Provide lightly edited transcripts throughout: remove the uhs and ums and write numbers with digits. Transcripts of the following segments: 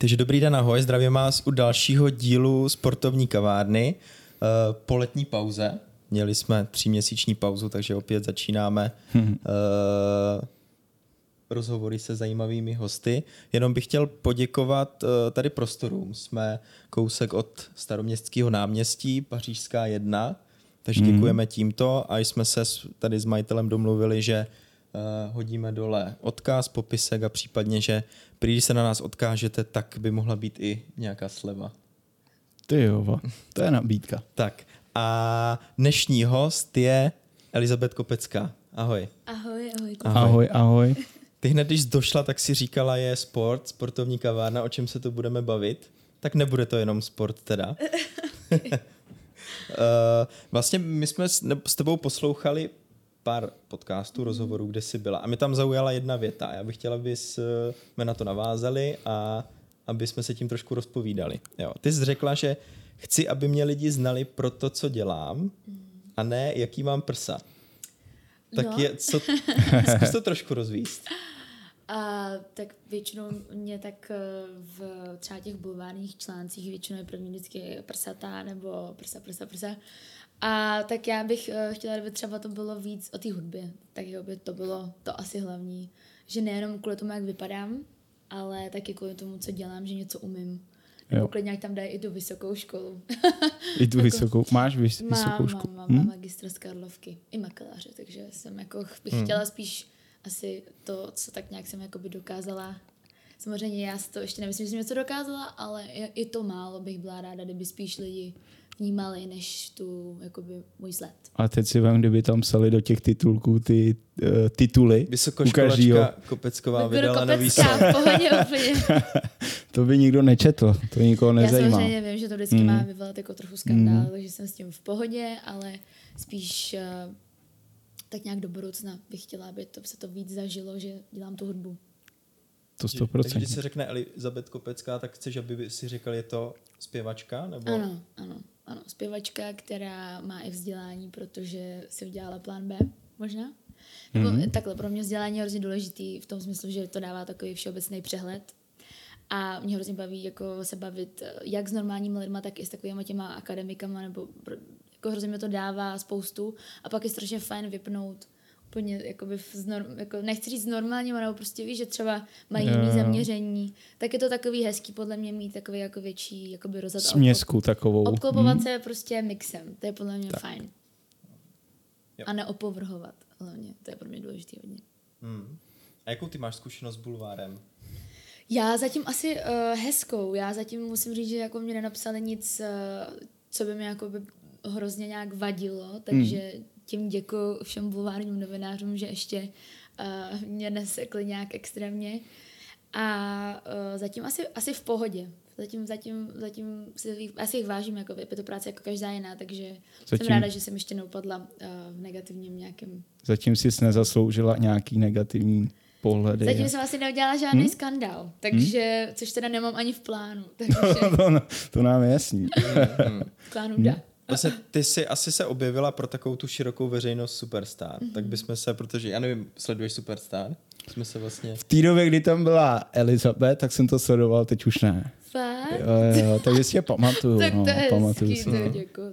Takže dobrý den, ahoj, zdravím vás u dalšího dílu sportovní kavárny po letní pauze. Měli jsme 3měsíční pauzu, takže opět začínáme rozhovory se zajímavými hosty. Jenom bych chtěl poděkovat tady prostorům. Jsme kousek od Staroměstského náměstí, Pařížská 1, takže děkujeme tímto a jsme se tady s majitelem domluvili, že hodíme dole odkaz, popisek a případně, že když se na nás odkážete, tak by mohla být i nějaká sleva. Ty jo, to je nabídka. Tak a dnešní host je Elizabeth Kopecká. Ahoj. Ahoj, ahoj. Ahoj, ahoj. Ty hned, když došla, tak si říkala, je sport, sportovní kavárna, o čem se to budeme bavit. Tak nebude to jenom sport teda. Vlastně my jsme s tebou poslouchali pár podcastů, rozhovorů, kde jsi byla. A mě tam zaujala jedna věta. Já bych chtěla, aby jsme na to navázali a aby jsme se tím trošku rozpovídali. Jo. Ty jsi řekla, že chci, aby mě lidi znali pro to, co dělám, a ne, jaký mám prsa. Tak no. Zkus to trošku rozvíst. Tak většinou mě tak v třeba těch bulvárních článcích většinou je první vždycky prsata nebo prsa. A tak já bych chtěla, aby třeba to bylo víc o té hudbě. Tak by to bylo to asi hlavní. Že nejenom kvůli tomu, jak vypadám, ale taky kvůli tomu, co dělám, že něco umím. Nebo klidně, jak tam dají i tu vysokou školu. I tu vysokou? Máš vysokou školu? Mám magistra z Karlovky. I makléře, takže jsem bych chtěla spíš asi to, co tak nějak jsem dokázala. Samozřejmě já si to ještě nemyslím, že jsem něco dokázala, ale i to málo bych byla ráda, kdyby spíš lidi vnímali, než tu můj vzhled. A teď si vám, kdyby tam psali do těch titulků ty tituly. Vysokoškolačka Kopecková vydala nový song. Pohodě úplně. To by nikdo nečetl, to nikoho nezajímá. Já samozřejmě vím, že to vždycky má vyvolat trochu skandál, takže jsem s tím v pohodě, ale spíš tak nějak do budoucna bych chtěla, aby se to víc zažilo, že dělám tu hudbu. To 100%. Takže když se řekne Elizabeth Kopecká, tak chceš, aby si řekl, je to zpěvačka? Nebo? Ano, zpěvačka, která má i vzdělání, protože si udělala plán B, možná. Takhle, pro mě vzdělání je hrozně důležitý v tom smyslu, že to dává takový všeobecný přehled. A mě hrozně baví se bavit jak s normálními lidma, tak i s takovými těma akademikama, nebo hrozně mě to dává spoustu. A pak je strašně fajn vypnout úplně, nechci říct normálně, ale prostě víš, že třeba mají jiné zaměření. Tak je to takový hezký podle mě mít takový větší rozhled. Směsku takovou. Obklopovat se prostě mixem, to je podle mě tak fajn. Jo. A neopovrhovat hlavně, to je pro mě důležitý hodně. A jakou ty máš zkušenost s bulvárem? Já zatím asi hezkou. Já zatím musím říct, že mě nenapsali nic, co by mě hrozně nějak vadilo, takže tím děkuju všem bulvárním novinářům, že ještě mě nesekli nějak extrémně. A zatím asi v pohodě. Zatím asi jich vážím, je to práce každá jiná, takže jsem ráda, že jsem ještě neupadla v negativním nějakém. Zatím jsi nezasloužila nějaký negativní pohledy. Zatím jsem asi neudělala žádný skandál, takže, což teda nemám ani v plánu. Takže... to nám je jasný. V plánu dá. Vlastně ty jsi asi se objevila pro takovou tu širokou veřejnost Superstar. Tak bychom se, protože já nevím, sleduješ Superstar? Jsme se vlastně... V té době, kdy tam byla Elizabeth, tak jsem to sledoval, teď už ne. Fakt? Jo, takže si je pamatuju. Tak to je hezký, děkuji.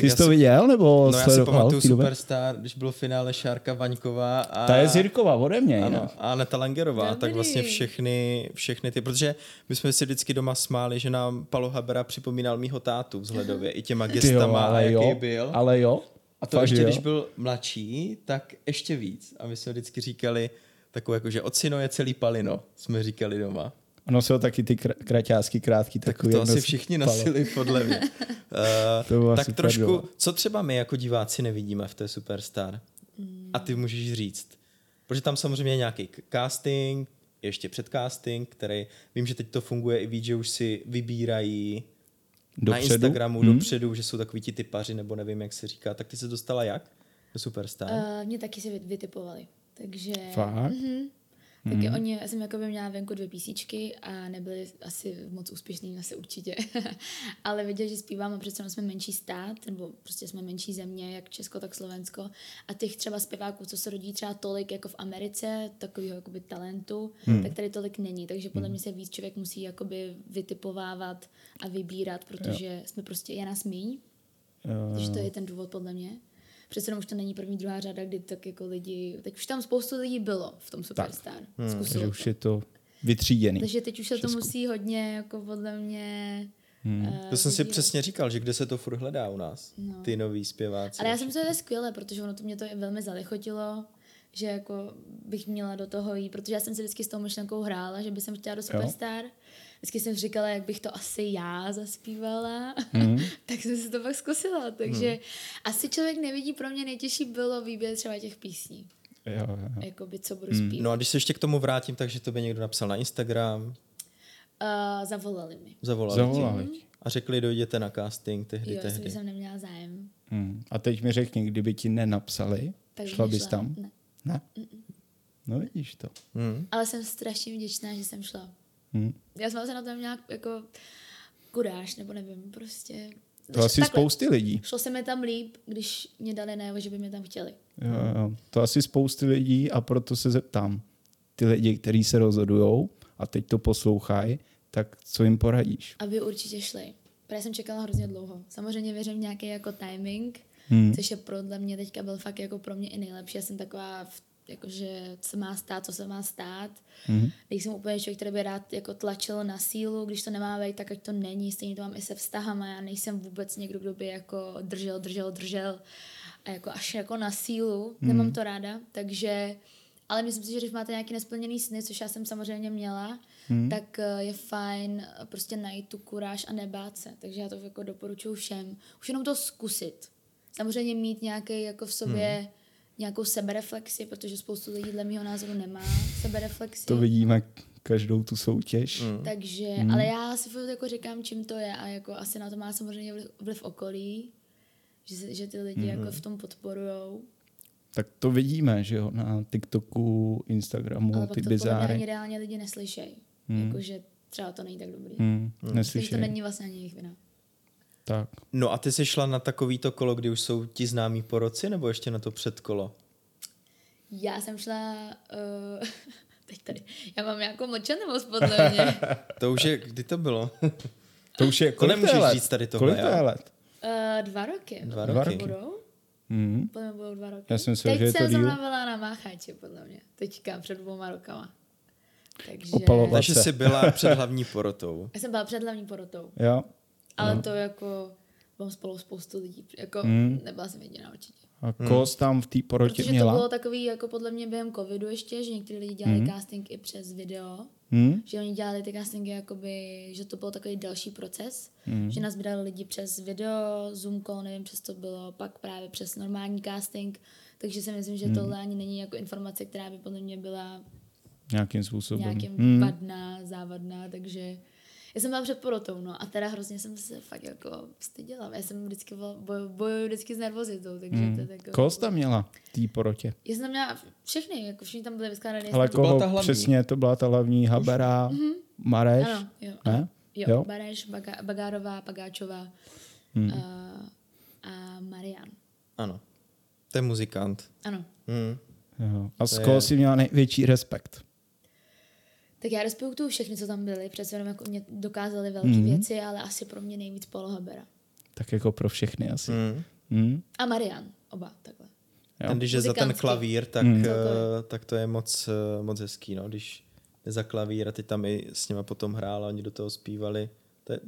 Ty jsi to viděl, nebo sledoval? Já si pamatuju Superstar, když bylo v finále Šárka Vaňková. A... Ta je z Jirkova, ode mě. Ano, a Aneta Langerová, tak vlastně všechny ty, protože my jsme si vždycky doma smáli, že nám Palo Habera připomínal mýho tátu vzhledově, i těma gestama, jaký byl. Ale jo. A to ještě, když byl mladší, tak ještě víc. A my jsme vždycky říkali takové, že ocino je celý palino, jsme říkali doma. Ano, jsou taky ty kraťásky krátký. Tak to asi všichni nosili, podle mě. Tak trošku, doma. Co třeba my jako diváci nevidíme v té Superstar? A ty můžeš říct. Protože tam samozřejmě je nějaký casting, ještě předcasting, který vím, že teď to funguje i víc, že už si vybírají dopředu? Na Instagramu dopředu, že jsou takový ti typaři, nebo nevím, jak se říká. Tak ty se dostala jak do Superstar? Mě taky se vytipovali. Takže... Fakt? Taky oni, já jsem jako by měla venku 2 písničky a nebyly asi moc úspěšný, asi určitě. Ale věděl, že zpívám a přece jsme menší stát, nebo prostě jsme menší země, jak Česko, tak Slovensko. A těch třeba zpěváků, co se rodí třeba tolik jako v Americe, takového jakoby talentu, tak tady tolik není. Takže podle mě se víc člověk musí jakoby vytipovávat a vybírat, protože jsme prostě, je nás míň. Takže to je ten důvod podle mě. Přece už to není první, druhá řada, kdy tak jako lidi... Tak už tam spoustu lidí bylo v tom Superstar. Takže už je to vytříděný. Takže teď už se to musí hodně, jako podle mě... To jsem si přesně říkal, že kde se to furt hledá u nás. No. Ty nový zpěváci. Ale já jsem se to skvěle, protože ono to mě to velmi zalichotilo, že jako bych měla do toho jít, protože já jsem si vždycky s tou myšlenkou hrála, že bych jsem chtěla do Superstar. Jo. Vždycky jsem říkala, jak bych to asi já zaspívala, tak jsem se to pak zkusila. Takže asi člověk nevidí, pro mě nejtěžší bylo výběr třeba těch písní. Jo. Jakoby, co budu zpívat. No a když se ještě k tomu vrátím, takže to by někdo napsal na Instagram? Zavolali mi. Zavolali. A řekli, dojděte na casting tehdy. Jo, tehdy. Jsem neměla zájem. A teď mi řekni, kdyby ti nenapsali, tak šla bys tam? Ne. No vidíš to. Ale jsem strašně vděčná, že jsem šla. Já jsem se na tom měla jako kuráž, nebo nevím, prostě... To asi spousty lidí. Šlo se mi tam líp, když mě dali najevo, že by mě tam chtěli. Jo. To asi spousty lidí a proto se zeptám. Ty lidi, kteří se rozhodujou a teď to poslouchají, tak co jim poradíš? Aby určitě šli. Protože jsem čekala hrozně dlouho. Samozřejmě věřím nějaký jako timing, což je podle mě teďka byl fakt jako pro mě i nejlepší. Já jsem taková... jakože co má stát, co se má stát. Nejsem úplně člověk, který by rád jako tlačil na sílu, když to nemá být, tak ať to není. Stejně to mám i se vztahama. Já nejsem vůbec někdo, kdo by jako držel a jako až jako na sílu. Nemám to ráda, takže ale myslím si, že když máte nějaký nesplněný sny, což já jsem samozřejmě měla, tak je fajn prostě najít tu kuráž a nebát se. Takže já to jako doporučuji všem. Už jenom to zkusit. Samozřejmě mít nějaký jako v sobě nějakou sebereflexi, protože spoustu lidí dle mýho názoru nemá sebereflexi. To vidíme každou tu soutěž. Takže, ale já si jako říkám, čím to je a jako asi na to má samozřejmě vliv okolí, že ty lidi jako v tom podporujou. Tak to vidíme, že jo, na TikToku, Instagramu, ale ty bizáry. Ale pak to reálně lidi neslyšejí. Jakože třeba to není tak dobrý. Neslyšejí. To není vlastně ani jejich vina. Tak. No a ty jsi šla na takovýto kolo, kdy už jsou ti známí po roci, nebo ještě na to předkolo? Já jsem šla... teď tady. Já mám nějakou mlčenost, podle mě. To už je... Kdy to bylo? To už je... Kolik to je let? Říct tady tohle, kolik to je let? 2 roky. 2 roky. Budou? Podle mě budou 2 roky. Já jsem teď jsem zrovna byla na Mácháči, podle mě. Teďka, před 2 rokama. Takže jsi byla před hlavní porotou. Já jsem byla před hlavní porotou. Jo. Ale to jako, mám spolu spoustu lidí, jako nebyla jsem jediná určitě. A kost tam v té porotě protože měla? Protože to bylo takový, jako podle mě během covidu ještě, že některý lidi dělali casting i přes video, že oni dělali ty castingy jakoby, že to byl takový další proces, že nás brali lidi přes video, Zoom call, nevím, přes to bylo, pak právě přes normální casting, takže si myslím, že tohle ani není jako informace, která by podle mě byla nějakým způsobem vadná, závadná, takže... Já jsem byla před porotou, no, a teda hrozně jsem se fakt jako styděla. Já jsem vždycky bojuju vždycky s nervozitou, takže to je takové... Koho jsi tam měla v té porotě? Já jsem tam měla všechny, jako všichni tam byli vyskládaný. Ale koho přesně, to byla ta hlavní Habera, Mareš, ano, jo. Mareš, Bagárová, Pagáčová a Marian. Ano, to je muzikant. Ano. Jo. A z koho jsi měla největší respekt? Tak já respektuju všechny, co tam byli, přece jenom jako mě dokázali velké věci, ale asi pro mě nejvíc Palo Habera. Tak jako pro všechny asi. A Marian, oba takhle. Ten, když je za ten klavír, tak, tak to je moc hezký, no, když je za klavír a ty tam i s nima potom hrál a oni do toho zpívali.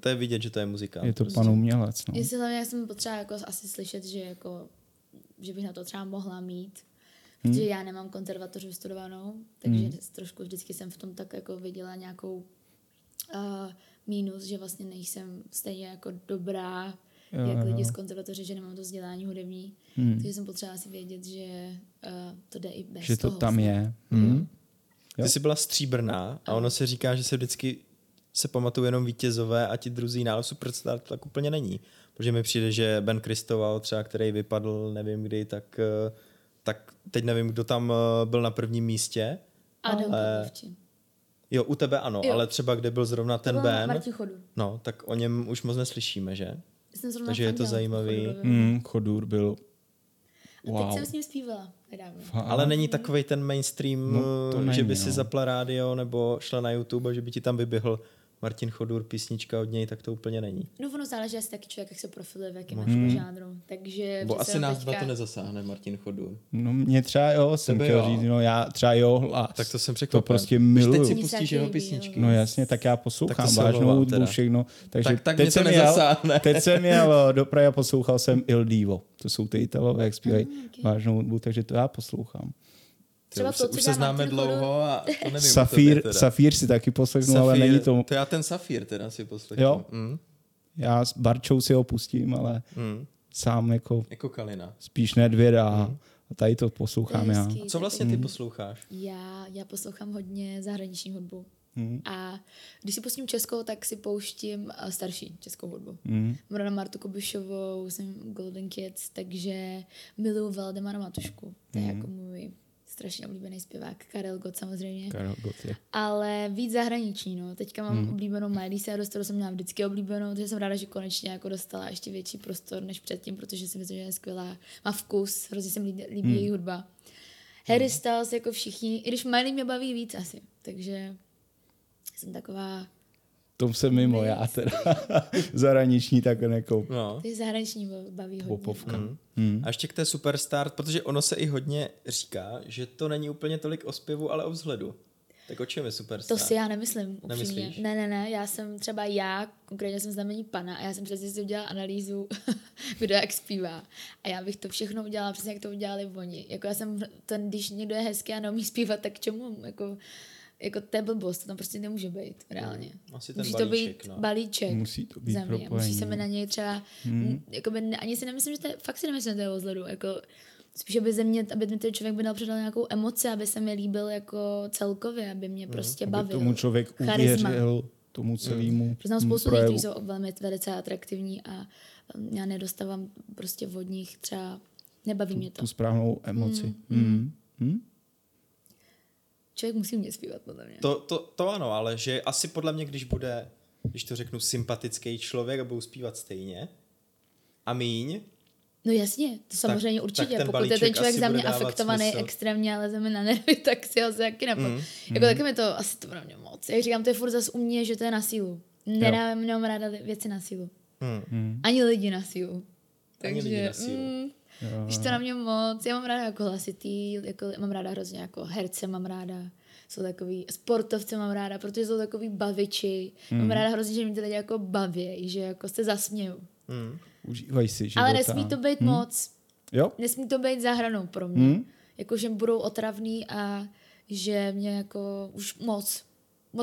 To je vidět, že to je muzikant. Je to prostě. Pan umělec, no. Jestli hlavně já jsem potřeba jako asi slyšet, že bych na to třeba mohla mít. Protože já nemám konzervatoř vystudovanou, takže trošku vždycky jsem v tom tak jako viděla nějakou mínus, že vlastně nejsem stejně jako dobrá, jak lidi z konzervatoře, že nemám to vzdělání hudební. Takže jsem potřebovala si vědět, že to jde i bez toho. Že to tam je. Ty jsi byla stříbrná a ono se říká, že se vždycky se pamatuje jenom vítězové a ti druzí nálev Superstar to tak úplně není. Protože mi přijde, že Ben Christoval třeba, který vypadl, nevím kdy, tak teď nevím, kdo tam byl na prvním místě Adel Bovčin. Jo, u tebe ano, jo. Ale třeba kde byl zrovna ten Ben. Martin Chodur. No, tak o něm už moc neslyšíme, že? Takže je to zajímavý. Chodur byl... Wow. A teď jsem s ním zpívala nedávno. Ale není takovej ten mainstream, že by si zapla rádio nebo šla na YouTube a že by ti tam vyběhl Martin Chodur, písnička od něj, tak to úplně není. No ono záleží asi taky člověk, jak se profiluje, v jakém žánru. Takže... Bo asi nás teďka... dva to nezasáhne, Martin Chodur. No mě třeba jo, jsem chtěl říct, no já třeba jo hlas. Tak to jsem překvapen. To prostě miluju. Teď si pustíš jeho písničky. No jasně, tak já poslouchám vážnou hudbu, všechno. Takže tak teď, teď jsem jel do Prahy a poslouchal jsem Il Divo. To jsou ty Italové, jak zpívají vážnou hudbu, takže to já poslouchám. Už se známe dlouho a to nevím. Safír si taky poslechnu, ale není to... To já ten Safír teda si poslechnu. Jo, já s Barčou si ho pustím, ale sám jako Kalina. Spíš Nedvěda a tady to poslouchám já. A co vlastně ty posloucháš? Já poslouchám hodně zahraniční hudbu. A když si pustím českou, tak si pouštím starší českou hudbu. Mám Martu Kubišovou, jsem Golden Kids, takže miluju Valdemara Matušku. To je jako můj... strašně oblíbený zpěvák. Karel Gott samozřejmě. Ale víc zahraniční. No. Teďka mám oblíbenou Mariša a dostala jsem měla vždycky oblíbenou, takže jsem ráda, že konečně jako dostala ještě větší prostor než předtím, protože si myslím, že je skvělá. Má vkus, hrozně se mi líbí její hudba. Harry Styles jako všichni, i když Miley mě baví víc asi, takže jsem taková... Tom jsem mimo já teda. Zahraniční tak nekoup. No. Ty zahraniční baví hodně. Popovka. A ještě k té Superstar, protože ono se i hodně říká, že to není úplně tolik o zpěvu, ale o vzhledu. Tak o čem je Superstar? To si já nemyslím upřímně. Ne, já konkrétně jsem znamení pana a já jsem přesně si udělala analýzu, kdo jak zpívá. A já bych to všechno udělala přesně, jak to udělali oni. Jako já jsem, když někdo je hezký a neumí zpívat, tak čemu jako to je blbost, to tam prostě nemůže být reálně. Asi ten balíček. Musí to být propojení. Musí se mi na něj třeba, ani si nemyslím, že to je, fakt si nemyslím, že to je o vzhledu, jako spíš aby mi ten člověk by dal předal nějakou emoci, aby se mi líbil jako celkově, aby mě prostě bavil. Aby tomu člověk uvěřil, tomu celému projevu. Protože tam spoustu lidí, kteří jsou velmi velice atraktivní a já nedostávám prostě od nich třeba, nebaví mě to. Tu správnou emoci. Člověk musí umět zpívat, podle mě. To ano, ale že asi podle mě, když to řeknu, sympatický člověk a budou zpívat stejně a míň. No jasně, to samozřejmě tak, určitě. Tak pokud je ten člověk za mě afektovaný extrémně, ale za mě na nervy, tak si ho taky Taky mi to asi to pro mě moc. Jak říkám, to je furt zase u mě, že to je na sílu. Nemám ráda věci na sílu. Ani lidi na sílu. Víš to na mě moc, já mám ráda jako hlasitý, jako, mám ráda hrozně jako herce, mám ráda, jsou takový sportovce, mám ráda, protože jsou takový baviči, mám ráda hrozně, že mi ty lidi jako baví, že jako se zasměju. Užívaj si života. Ale nesmí to být moc, jo? Nesmí to být za hranou pro mě, jako že budou otravný a že mě jako už moc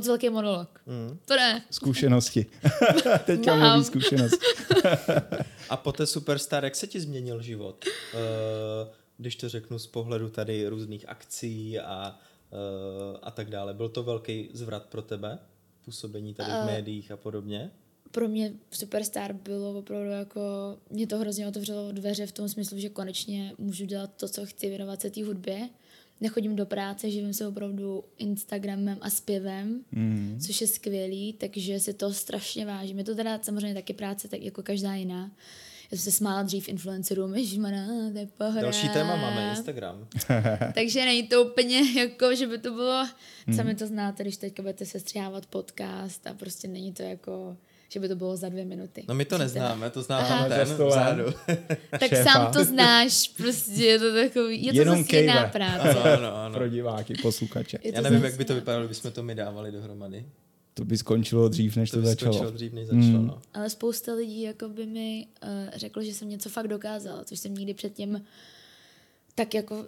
velký monolog. To ne. Zkušenosti. Teďka mluví zkušenost. A po té Superstar, jak se ti změnil život? Když to řeknu z pohledu tady různých akcí a tak dále. Byl to velký zvrat pro tebe? Působení tady v médiích a podobně? Pro mě Superstar bylo opravdu jako... Mě to hrozně otevřelo dveře v tom smyslu, že konečně můžu dělat to, co chci, věnovat se té hudbě. Nechodím do práce, živím se opravdu Instagramem a zpěvem, což je skvělý, takže si to strašně vážím. Je to teda samozřejmě taky práce, tak jako každá jiná. Já jsem se smála dřív influencerům, ježmana, to je pohra. Další téma máme, Instagram. Takže není to úplně jako, že by to bylo, sami to znáte, když teďka budete sestřihávat podcast a prostě není to jako... že by to bylo za 2 minuty. No my to neznáme, to známe ten vzadu. Tak šéfa. Sám to znáš, prostě je to takový, je jenom to zase jiná práce. Ano. Pro diváky, posluchače. Já nevím, jak by to vypadalo, kdybychom to my dávali dohromady. To by skončilo dřív, než to začalo. No. Ale spousta lidí jako by mi řeklo, že jsem něco fakt dokázala, což jsem nikdy předtím tak jako,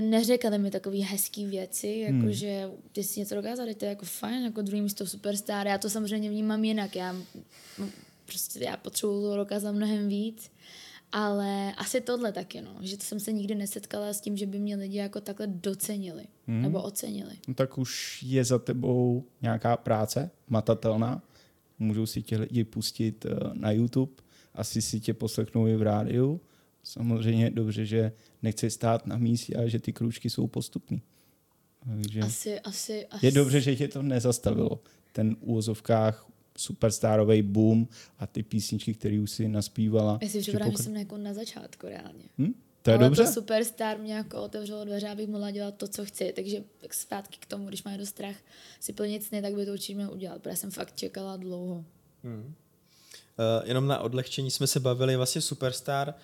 neřekali mi takový hezký věci, jakože ty si něco dokázali, to je jako fajn, jako druhý místo Superstar, já to samozřejmě vnímám jinak, já potřebuji to dokázat mnohem víc, ale asi tohle taky, že to jsem se nikdy nesetkala s tím, že by mě lidi jako takhle docenili, nebo ocenili. No tak už je za tebou nějaká práce, matatelná, můžou si tě lidi pustit na YouTube, asi si tě poslechnou i v rádiu. Samozřejmě dobře, že nechci stát na místě a že ty krůčky jsou postupný. Takže asi. Je dobře, že tě to nezastavilo. Ten úvozovkách superstarový boom a ty písničky, které už si naspívala. Já si připadám, že jsem jako na začátku reálně. To je ale dobře. To Superstar mě jako otevřelo dveře, abych mohla dělat to, co chci. Takže zpátky k tomu, když mám do strach si plnit sny, tak by to určitě měl udělat. Protože jsem fakt čekala dlouho. Jenom na odlehčení jsme se bavili vlastně Superstar.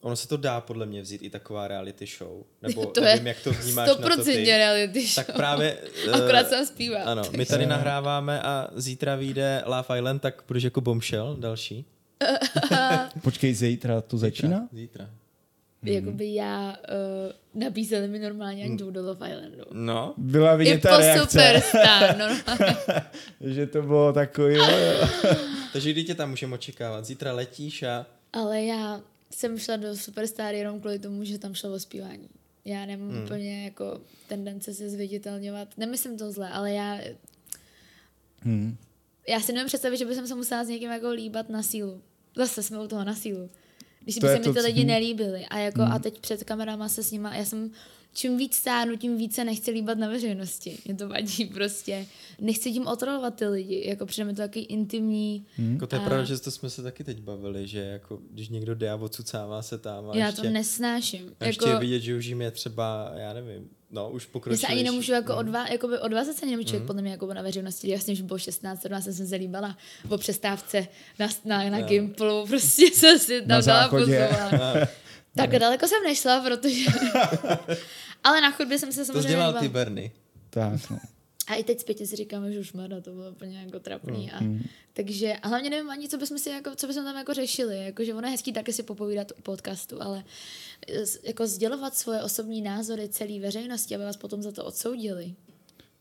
Ono se to dá podle mě vzít i taková reality show. Nebo to nevím, jak to vnímáš na to ty. Reality show. Tak právě... Akorát jsem zpívám. Ano, my tady nahráváme a zítra vyjde Love Island, tak budeš jako bombshell další. Počkej, zítra to začíná? Zítra. Jakoby já nabízeli mi normálně, jak jdu do Love Islandu. No, byla vidět ta reakce. I po Superstar, normálně. Že to bylo takový... Takže kdy tě tam můžeme očekávat? Zítra letíš a... Ale já... jsem šla do Superstar jenom kvůli tomu, že tam šlo o zpívání. Já nemám úplně jako tendence se zviditelňovat. Nemyslím to zle, ale já si nevím představit, že bych se musela s někým jako líbat na sílu. Zase jsme u toho na sílu. Když by se mi ty lidi nelíbili a jako a teď před kamerama se s nima, já jsem čím víc stárnu, tím více nechci líbat na veřejnosti. Mě to vadí prostě. Nechci tím otrolovat ty lidi. Jako přijde mi to taky intimní. Jako to je pravda, že to jsme se taky teď bavili, že jako když někdo jde a odsucává se tam. Já to nesnáším. A ještě jako, vidět, že už jim je třeba, já nevím, no už pokročilejší. Já se ani nemůžu jako odvázat se nemůžu člověk podle mě jako na veřejnosti. Jasně, že bylo 16, 17 jsem se líbala po přestávce na Gimplu. Prostě jsem si tam dala pozovala. Tak daleko jsem nešla, protože... Ale na chodbě jsem se samozřejmě... To dělal ty Berny. Tak, no. A i teď zpětně si říkám, že už mada, to bylo úplně jako trapný. Takže, a hlavně nevím ani, co bychom tam jako řešili. Jako, že ono je hezký taky si popovídat u podcastu, ale jako sdělovat svoje osobní názory celý veřejnosti, aby vás potom za to odsoudili.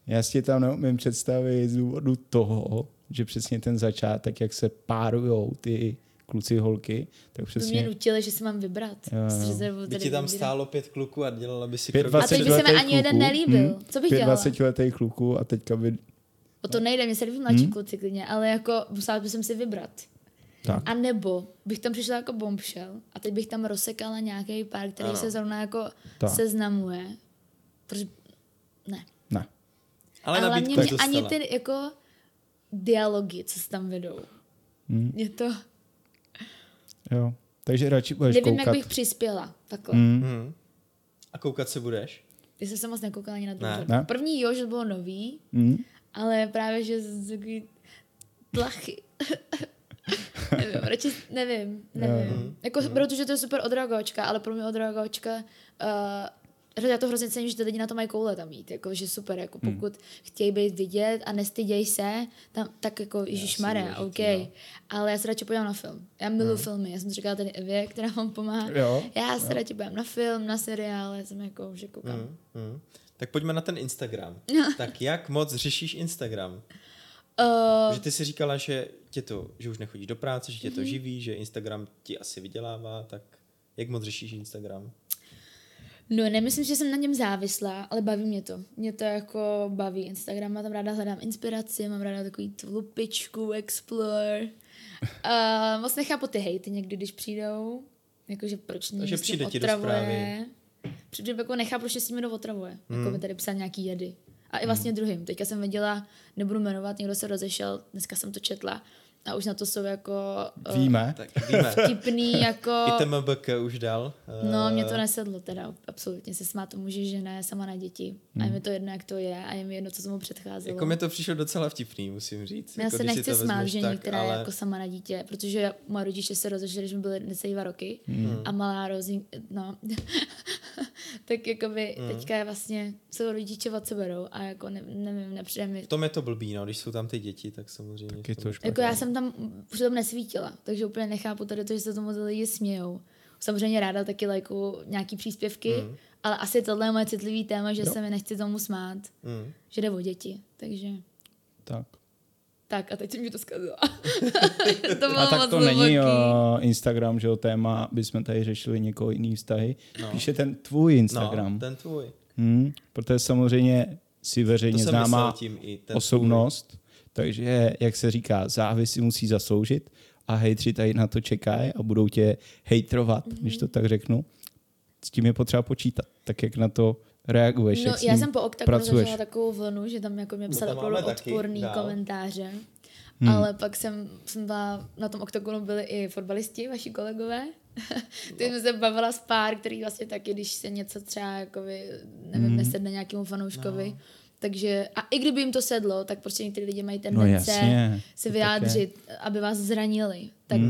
Já si tam neumím představit z důvodu toho, že přesně ten začátek, jak se párujou ty... kluci, holky, tak přesně... To mě nutili, že si mám vybrat. Jo. By ti tam stálo 5 kluků a dělala by si... A teď by se mi ani jeden nelíbil. Co bych dělala? 25letej kluků a teďka by... O to nejde, mě se líbí mladší kluci klidně, ale jako musela bych si vybrat. Tak. A nebo bych tam přišla jako bombshell a teď bych tam rozsekala nějaký pár, který se zrovna jako seznamuje. Protože... Ne. Ale hlavně mě ani ty jako dialogy, co se tam vedou. Je to... Jo, takže radši budeš koukat. Nevím, jak bych přispěla, takhle. A koukat se budeš? Já jsem se moc nekoukala ani na druhou. Ne. První že bylo nový, ale právě, že jsou takový tlachy. nevím. Jako, protože to je super odreagovačka, ale pro mě odreagovačka... já to hrozně cením, že ty lidi na to mají koule tam jít, jako, že super, jako pokud chtějí být vidět a nestyděj se, tam, tak jako ježišmarja, okay. Ale já se radši podívám na film. Já miluji filmy, já jsem říkala tady Evě, která vám pomáhá. Já se radši podívám na film, na seriál, já jsem jako už koukám. Tak pojďme na ten Instagram. Tak jak moc řešíš Instagram? Že ty si říkala, že už nechodíš do práce, že tě to živí, že Instagram ti asi vydělává, tak jak moc řešíš Instagram? No, nemyslím, že jsem na něm závislá, ale baví mě to. Mě to jako baví Instagram, mám tam ráda, hledám inspiraci, mám ráda takový tu lupičku, explore. Moc nechápu ty hejty někdy, když přijdou. Jakože proč mě s tím otravuje. Protože jako nechápu, proč mě s tím někdo otravuje. Jako by tady psal nějaký jedy. A i vlastně druhým. Teďka jsem viděla, nebudu jmenovat, někdo se rozešel, dneska jsem to četla. A už na to jsou jako... Víme. Vtipný jako... I TMBK už dal. No, mě to nesedlo teda, absolutně. Se smát tomu, že žena je sama na děti. A je mi to jedno, jak to je. A je mi jedno, co se mu předcházelo. Jako mi to přišlo docela vtipný, musím říct. Já jako, se nechci smát žení, která je jako sama na dítě. Protože moje rodiče se rozešli, když mi byly 2 roky. A malá Rozi... No. Tak jakoby teďka vlastně se rodiče od sebe berou a jako nevím, nepřijde mi... V tom je to blbý, no, když jsou tam ty děti, tak samozřejmě... Tak to jako já jsem tam přitom nesvítila, takže úplně nechápu tady to, že se tomu ty lidi smějou. Samozřejmě ráda taky lajkuju nějaký příspěvky, ale asi tohle je moje citlivý téma, že se mi nechci tomu smát, že jde o děti, takže... Tak a teď jsem mi to zkazila. A tak to není Instagram, že jo, téma, bychom tady řešili někoho jiný vztahy. Píše ten tvůj Instagram. No, ten tvůj. Protože samozřejmě si veřejně známá osobnost, takže, jak se říká, závis si musí zasloužit a hejtři tady na to čekají a budou tě hejtrovat, když to tak řeknu. S tím je potřeba počítat, tak jak na to reaguješ? No, já jsem po Oktagonu zažila takovou vlnu, že tam jako mě psali opravdu odporný komentáře. Ale pak jsem byla, na tom Oktagonu byli i fotbalisti, vaši kolegové. Ty jsem se bavila s pár, který vlastně taky, když se něco třeba jakoby, nevím, nesedne nějakému fanouškovi. Takže, a i kdyby jim to sedlo, tak prostě některý lidi mají tendence se vyjádřit, aby vás zranili. Tak,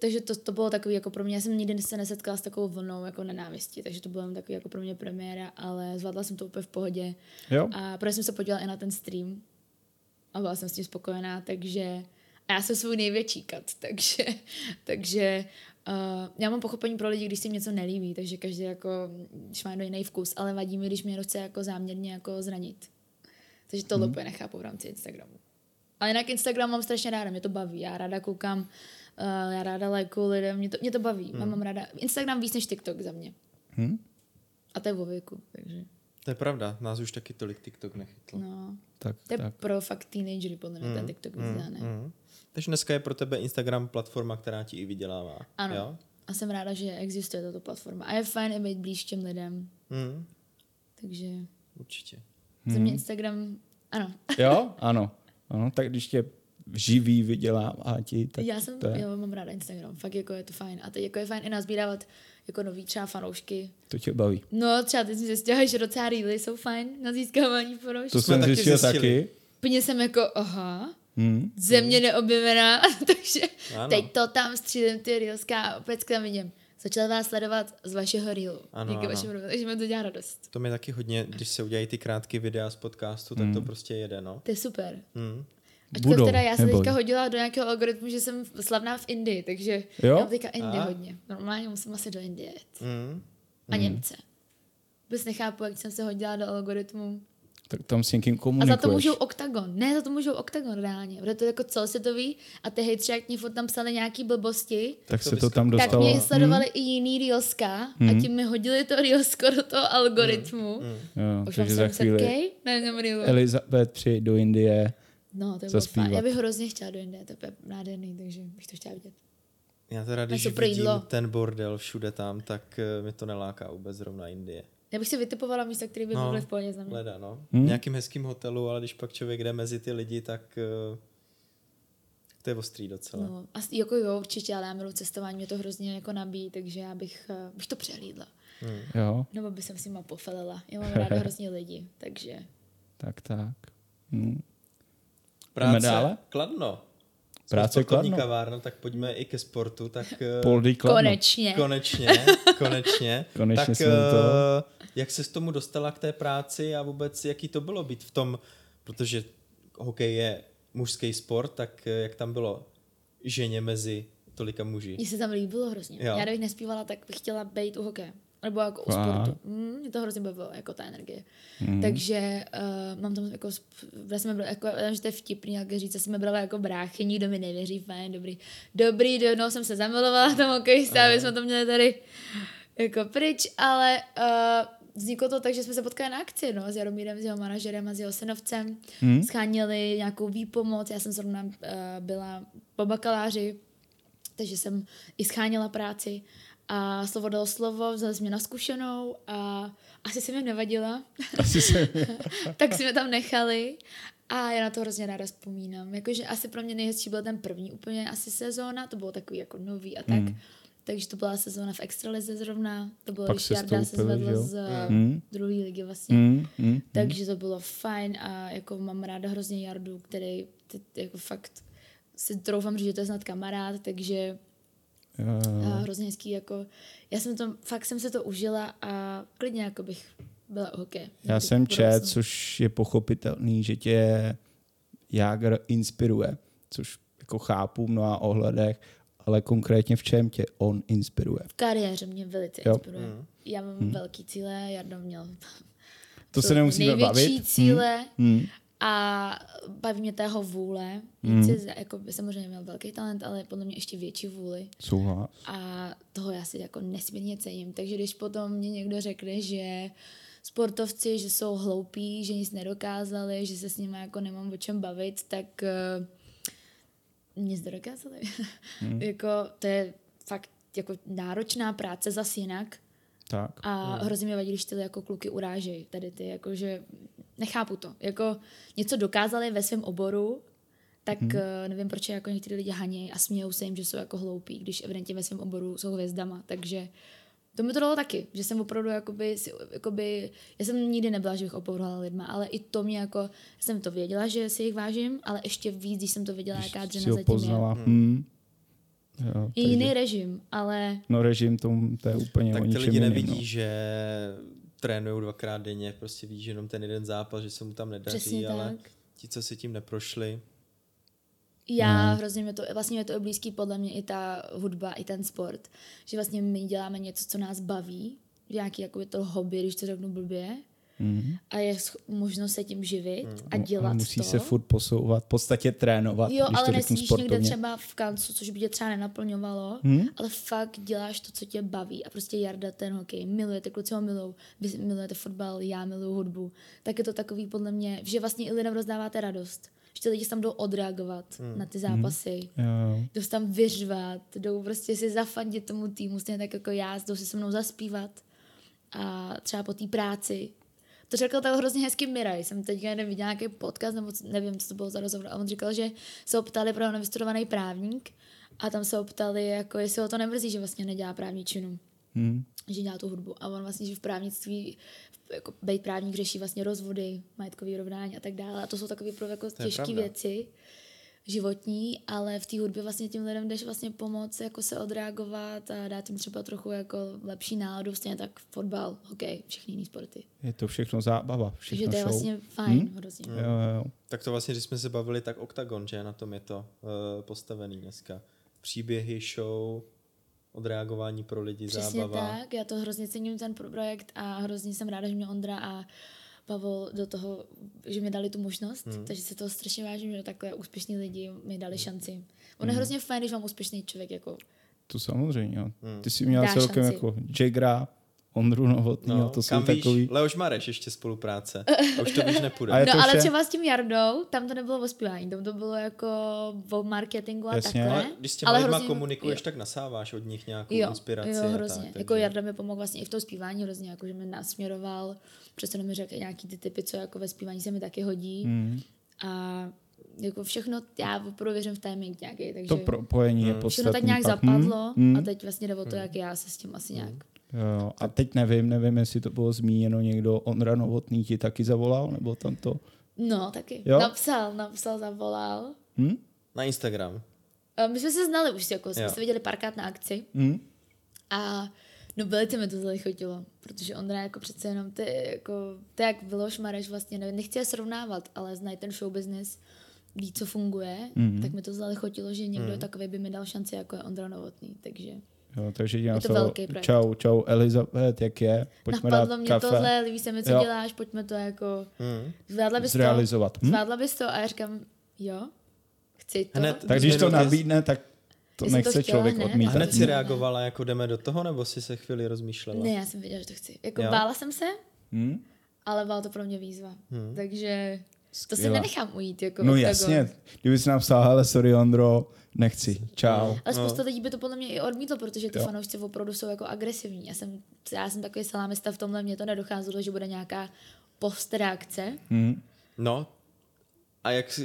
takže to bylo takový, jako pro mě, já jsem nikdy se nesetkala s takovou vlnou jako nenávistí, takže to bylo takový jako pro mě premiéra, ale zvládla jsem to úplně v pohodě. Jo. A protože jsem se podívala i na ten stream a byla jsem s tím spokojená, takže a já jsem svůj největší kat, takže já mám pochopení pro lidi, když si jim něco nelíbí, takže každý jako, když má jiný vkus, ale vadí mi, když mě chce jako záměrně jako zranit. Takže tohle úplně nechápu v rámci Instagramu. Ale jinak Instagram mám strašně ráda, mě to baví, já ráda koukám, já ráda lajkuju lidem, mě to baví, mám ráda, Instagram víc než TikTok za mě. A to je o věku, takže. To je pravda, nás už taky tolik TikTok nechytlo. No, tak. Je pro fakt teenagery, podle mě ten TikTok vyzdáne. Takže dneska je pro tebe Instagram platforma, která ti i vydělává. Ano, jo? A jsem ráda, že existuje tato platforma. A je fajn i být blíž těm lidem. Takže. Určitě. Za mě Instagram, ano. Jo, ano. Ano, tak když tě živý vydělává ti, tak já mám ráda Instagram, fakt jako je to fajn. A teď jako je fajn i nazbírávat jako nový třeba fanoušky. To tě baví. No, třeba teď jsme zjistila, že docela reely jsou fajn na získávání fanoušků. To jsme taky. Plně jsem jako, země neobjevená, takže ano. Teď to tam střílím ty reelská a opět tam vidím. Začala vás sledovat z vašeho reelu. Díky vašemu reelu, takže mi to dělá radost. To mi taky hodně, když se udělají ty krátké videa z podcastu, tak to prostě jede, no. To je super. Ačkoliv teda já jsem teďka hodila do nějakého algoritmu, že jsem slavná v Indii, takže jo? Já mám teďka Indii hodně. Normálně musím asi do Indie jet. A Němce. Vůbec nechápu, jak jsem se hodila do algoritmu. Tak tam s někým komunikuješ. A za to můžou Oktagon. Ne, za to můžou Oktagon reálně. Protože to je jako celosvětový a ty hejtři, jak mě furt tam psali nějaký blbosti, tak se to tam dostalo. Tak mě sledovali i jiný reelska a tím mi hodili to reelsko do toho algoritmu. Jo, už takže za chvíli Elizabeth přijde do Indie. No, to je fajn. Já bych hrozně chtěla do Indie, to je nádherný, takže bych to chtěla vidět. Já teda, když vidím ten bordel všude tam, tak mi to neláká vůbec zrovna Indie. Já bych si vytipovala místa, které by byly v pohodě za mě. Leda, no. V nějakým hezkým hotelu, ale když pak člověk jde mezi ty lidi, tak to je ostrý docela. No, jako jo, určitě, ale já miluji cestování, mě to hrozně jako nabíjí, takže já bych to přehlídla. Jo. Nebo bych jsem si má pofelela. Já mám ráda hrozně lidi, takže. Tak. Práce Kladno. Práce Kladno. Kavárna, tak pojďme i ke sportu. Tak, Konečně. Tak jak ses tomu dostala k té práci a vůbec jaký to bylo být v tom, protože hokej je mužský sport, tak jak tam bylo ženě mezi tolika muži? Mně se tam líbilo hrozně. Jo. Já kdybych nespívala, tak bych chtěla být u hokeje. Nebo jako u sportu. Mě to hrozně bavilo, jako ta energie. Takže mám tam jako, vlastně byla, jako, že to je vtipný, jak říct, jsem byla jako bráchy, nikdo mi nevěří, fajn, dobrý, dojednou jsem se zamilovala tam hokejista, aby jsme to měli tady jako pryč, ale vzniklo to tak, že jsme se potkali na akci, no, s Jaromírem, s jeho manažerem a s jeho synovcem, schánili nějakou výpomoc, já jsem zrovna byla po bakaláři, takže jsem i schánila práci. A slovo dalo slovo, vzali jsme na zkušenou a asi jsem jim nevadila. Tak si mě tam nechali a já na to hrozně ráda vzpomínám. Jakože asi pro mě nejhezčí byl ten první úplně asi sezóna, to bylo takový jako nový a tak. Takže to byla sezóna v extralize zrovna, to bylo, když Jarda se zvedla z druhé ligy vlastně. Takže to bylo fajn a jako mám ráda hrozně Jardu, který jako fakt si troufám říct, že to je snad kamarád, takže a hrozně hezký, jako já jsem to, fakt jsem se to užila a klidně jako bych byla u hokeje. Já jsem čet, což je pochopitelný, že tě Jágr inspiruje, což jako chápu v mnoha ohledech, ale konkrétně v čem tě on inspiruje? V kariéře mě velice inspiruje. Já mám velký cíle, Jarda měl to se nemusíme bavit. Největší cíle a baví mě tého vůle. Jako, samozřejmě měl velký talent, ale podle mě ještě větší vůli. Souhlas. A toho já si jako nesmírně cením. Takže když potom mě někdo řekne, že sportovci, že jsou hloupí, že nic nedokázali, že se s nimi jako nemám o čem bavit, tak nic nedokázali. Jako, to je fakt jako náročná práce zas jinak. Tak. A hrozně mě vadí, když ty jako kluky urážejí tady ty, jakože nechápu to. Jako něco dokázali ve svém oboru, tak nevím, proč jako některý lidi hanějí a smějou se jim, že jsou jako hloupí, když evidentně ve svém oboru jsou hvězdama, takže to mi to dalo taky, že jsem opravdu jakoby já jsem nikdy nebyla, že bych opovrhovala lidma, ale i to mě jako, jsem to věděla, že si jich vážím, ale ještě víc, když jsem to věděla, když jaká dřina zatím je. Jo, je jiný režim, ale... No režim, to je úplně tak o ničem jiném. Tak ty lidi nevidí, že trénujou dvakrát denně, prostě víš jenom ten jeden zápas, že se mu tam nedaří. Přesně ale tak. Ti, co si tím neprošli... Hrozně mě to, vlastně je to blízký podle mě i ta hudba, i ten sport, že vlastně my děláme něco, co nás baví, nějaký jako to hobby, když to řeknu blbě, a je možno se tím živit a dělat to. Musí se furt posouvat, v podstatě trénovat, jo, když to řeknu sportovně. Jo, ale nesmíš někde třeba v kancu, což by tě třeba nenaplňovalo, ale fakt děláš to, co tě baví a prostě Jarda ten hokej, milujete, kluci ho milujou, vy milujete fotbal, já miluju hudbu, tak je to takový podle mě, že vlastně i lidem rozdáváte radost. Že lidi se tam jdou odreagovat na ty zápasy. Jdou se tam vyřvat, jdou prostě si zafandit tomu týmu, stejně tak jako já, jdou si se mnou zaspívat a třeba po té práci. To řekl tak hrozně hezky Miraj. Jsem teďka neviděl nějaký podcast, nebo nevím, co to bylo za rozhovor, a on říkal, že se ho ptali pro nevystudovaný právník a tam se ho ptali, jako jestli ho to nemrzí, že vlastně nedělá právní činu. Že dělá tu hudbu. A on vlastně, že v právnictví jako být právník řeší vlastně rozvody, majetkový rovnání a tak dále. A to jsou takové jako těžké věci životní, ale v té hudbě vlastně tím lidem jdeš vlastně pomoct jako se odreagovat a dát jim třeba trochu jako lepší náladu, stejně tak fotbal, hokej, všechny jiné sporty. Je to všechno zábava, všechno show. Takže to je vlastně fajn hrozně. Jo. Tak to vlastně, když jsme se bavili, tak Oktagon, že na tom je to postavený dneska. Příběhy, show, odreagování pro lidi, přesně zábava. Přesně tak, já to hrozně cením ten projekt a hrozně jsem ráda, že mě Ondra a Pavel do toho, že mě dali tu možnost, takže se toho strašně vážím, že takhle úspěšní lidi mi dali šanci. On je hrozně fajn, když mám úspěšný člověk. Jako to samozřejmě. Ty jsi měla celkem jako Jagra, Ondru Novotnýho, to jsou takový... Leoš Mareš ještě spolupráce. A už to víš nepůjde. No ale třeba s tím Jardou, tam to nebylo o zpívání, tam to bylo jako o marketingu a jasně, takhle. Ale když s těma lidma komunikuješ, tak nasáváš od nich nějakou inspiraci. Jo, hrozně. Tak, jako Jarda mi pomohl vlastně i v tom zpívání hrozně, jako že mě nasměroval, přece mi řekl nějaký ty typy, co jako ve zpívání se mi taky hodí. A jako všechno, já opravdu věřím v timing nějaký, takže... To propojení je podstatný. Všechno tak nějak zapadlo a teď vlastně jde o to, jak já se s tím asi nějak... Jo, a teď nevím, jestli to bylo zmíněno někdo, Ondra Novotný ti taky zavolal, nebo tam to... No, taky. Jo? Napsal, zavolal. Na Instagram. My jsme se znali už, jako jsme se viděli párkrát na akci. A no velice mi to zalichotilo, protože Ondra jako přece jenom, ty jak Miloš Mareš vlastně, nevím, nechci je srovnávat, ale znají ten show business, ví, co funguje, tak mi to zalichotilo, že někdo takový by mi dal šanci, jako je Ondra Novotný, takže... Jo, takže dělám to čau Elizabeth, jak je? Pojďme dát kafe. Napadlo mě tohle, líbí se mi, co děláš, pojďme to jako zrealizovat. Zvládla bys to a já říkám, jo, chci to. Hned, tak když to nabídne, tak to nechce to chtěla, člověk odmítat. A hned si reagovala, jako jdeme do toho, nebo si se chvíli rozmýšlela? Ne, já jsem věděla, že to chci. Jako bála jsem se, ale byla to pro mě výzva. Takže to si nenechám ujít. Jako no jasně, kdyby jsi nám psala, hele, sorry Ondro, nechci, čau. Ale spousta lidí by to podle mě i odmítlo, protože ty fanoušci opravdu jsou jako agresivní. Já jsem takový salámista v tomhle, mě to nedocházelo, že bude nějaká postreakce. No a jak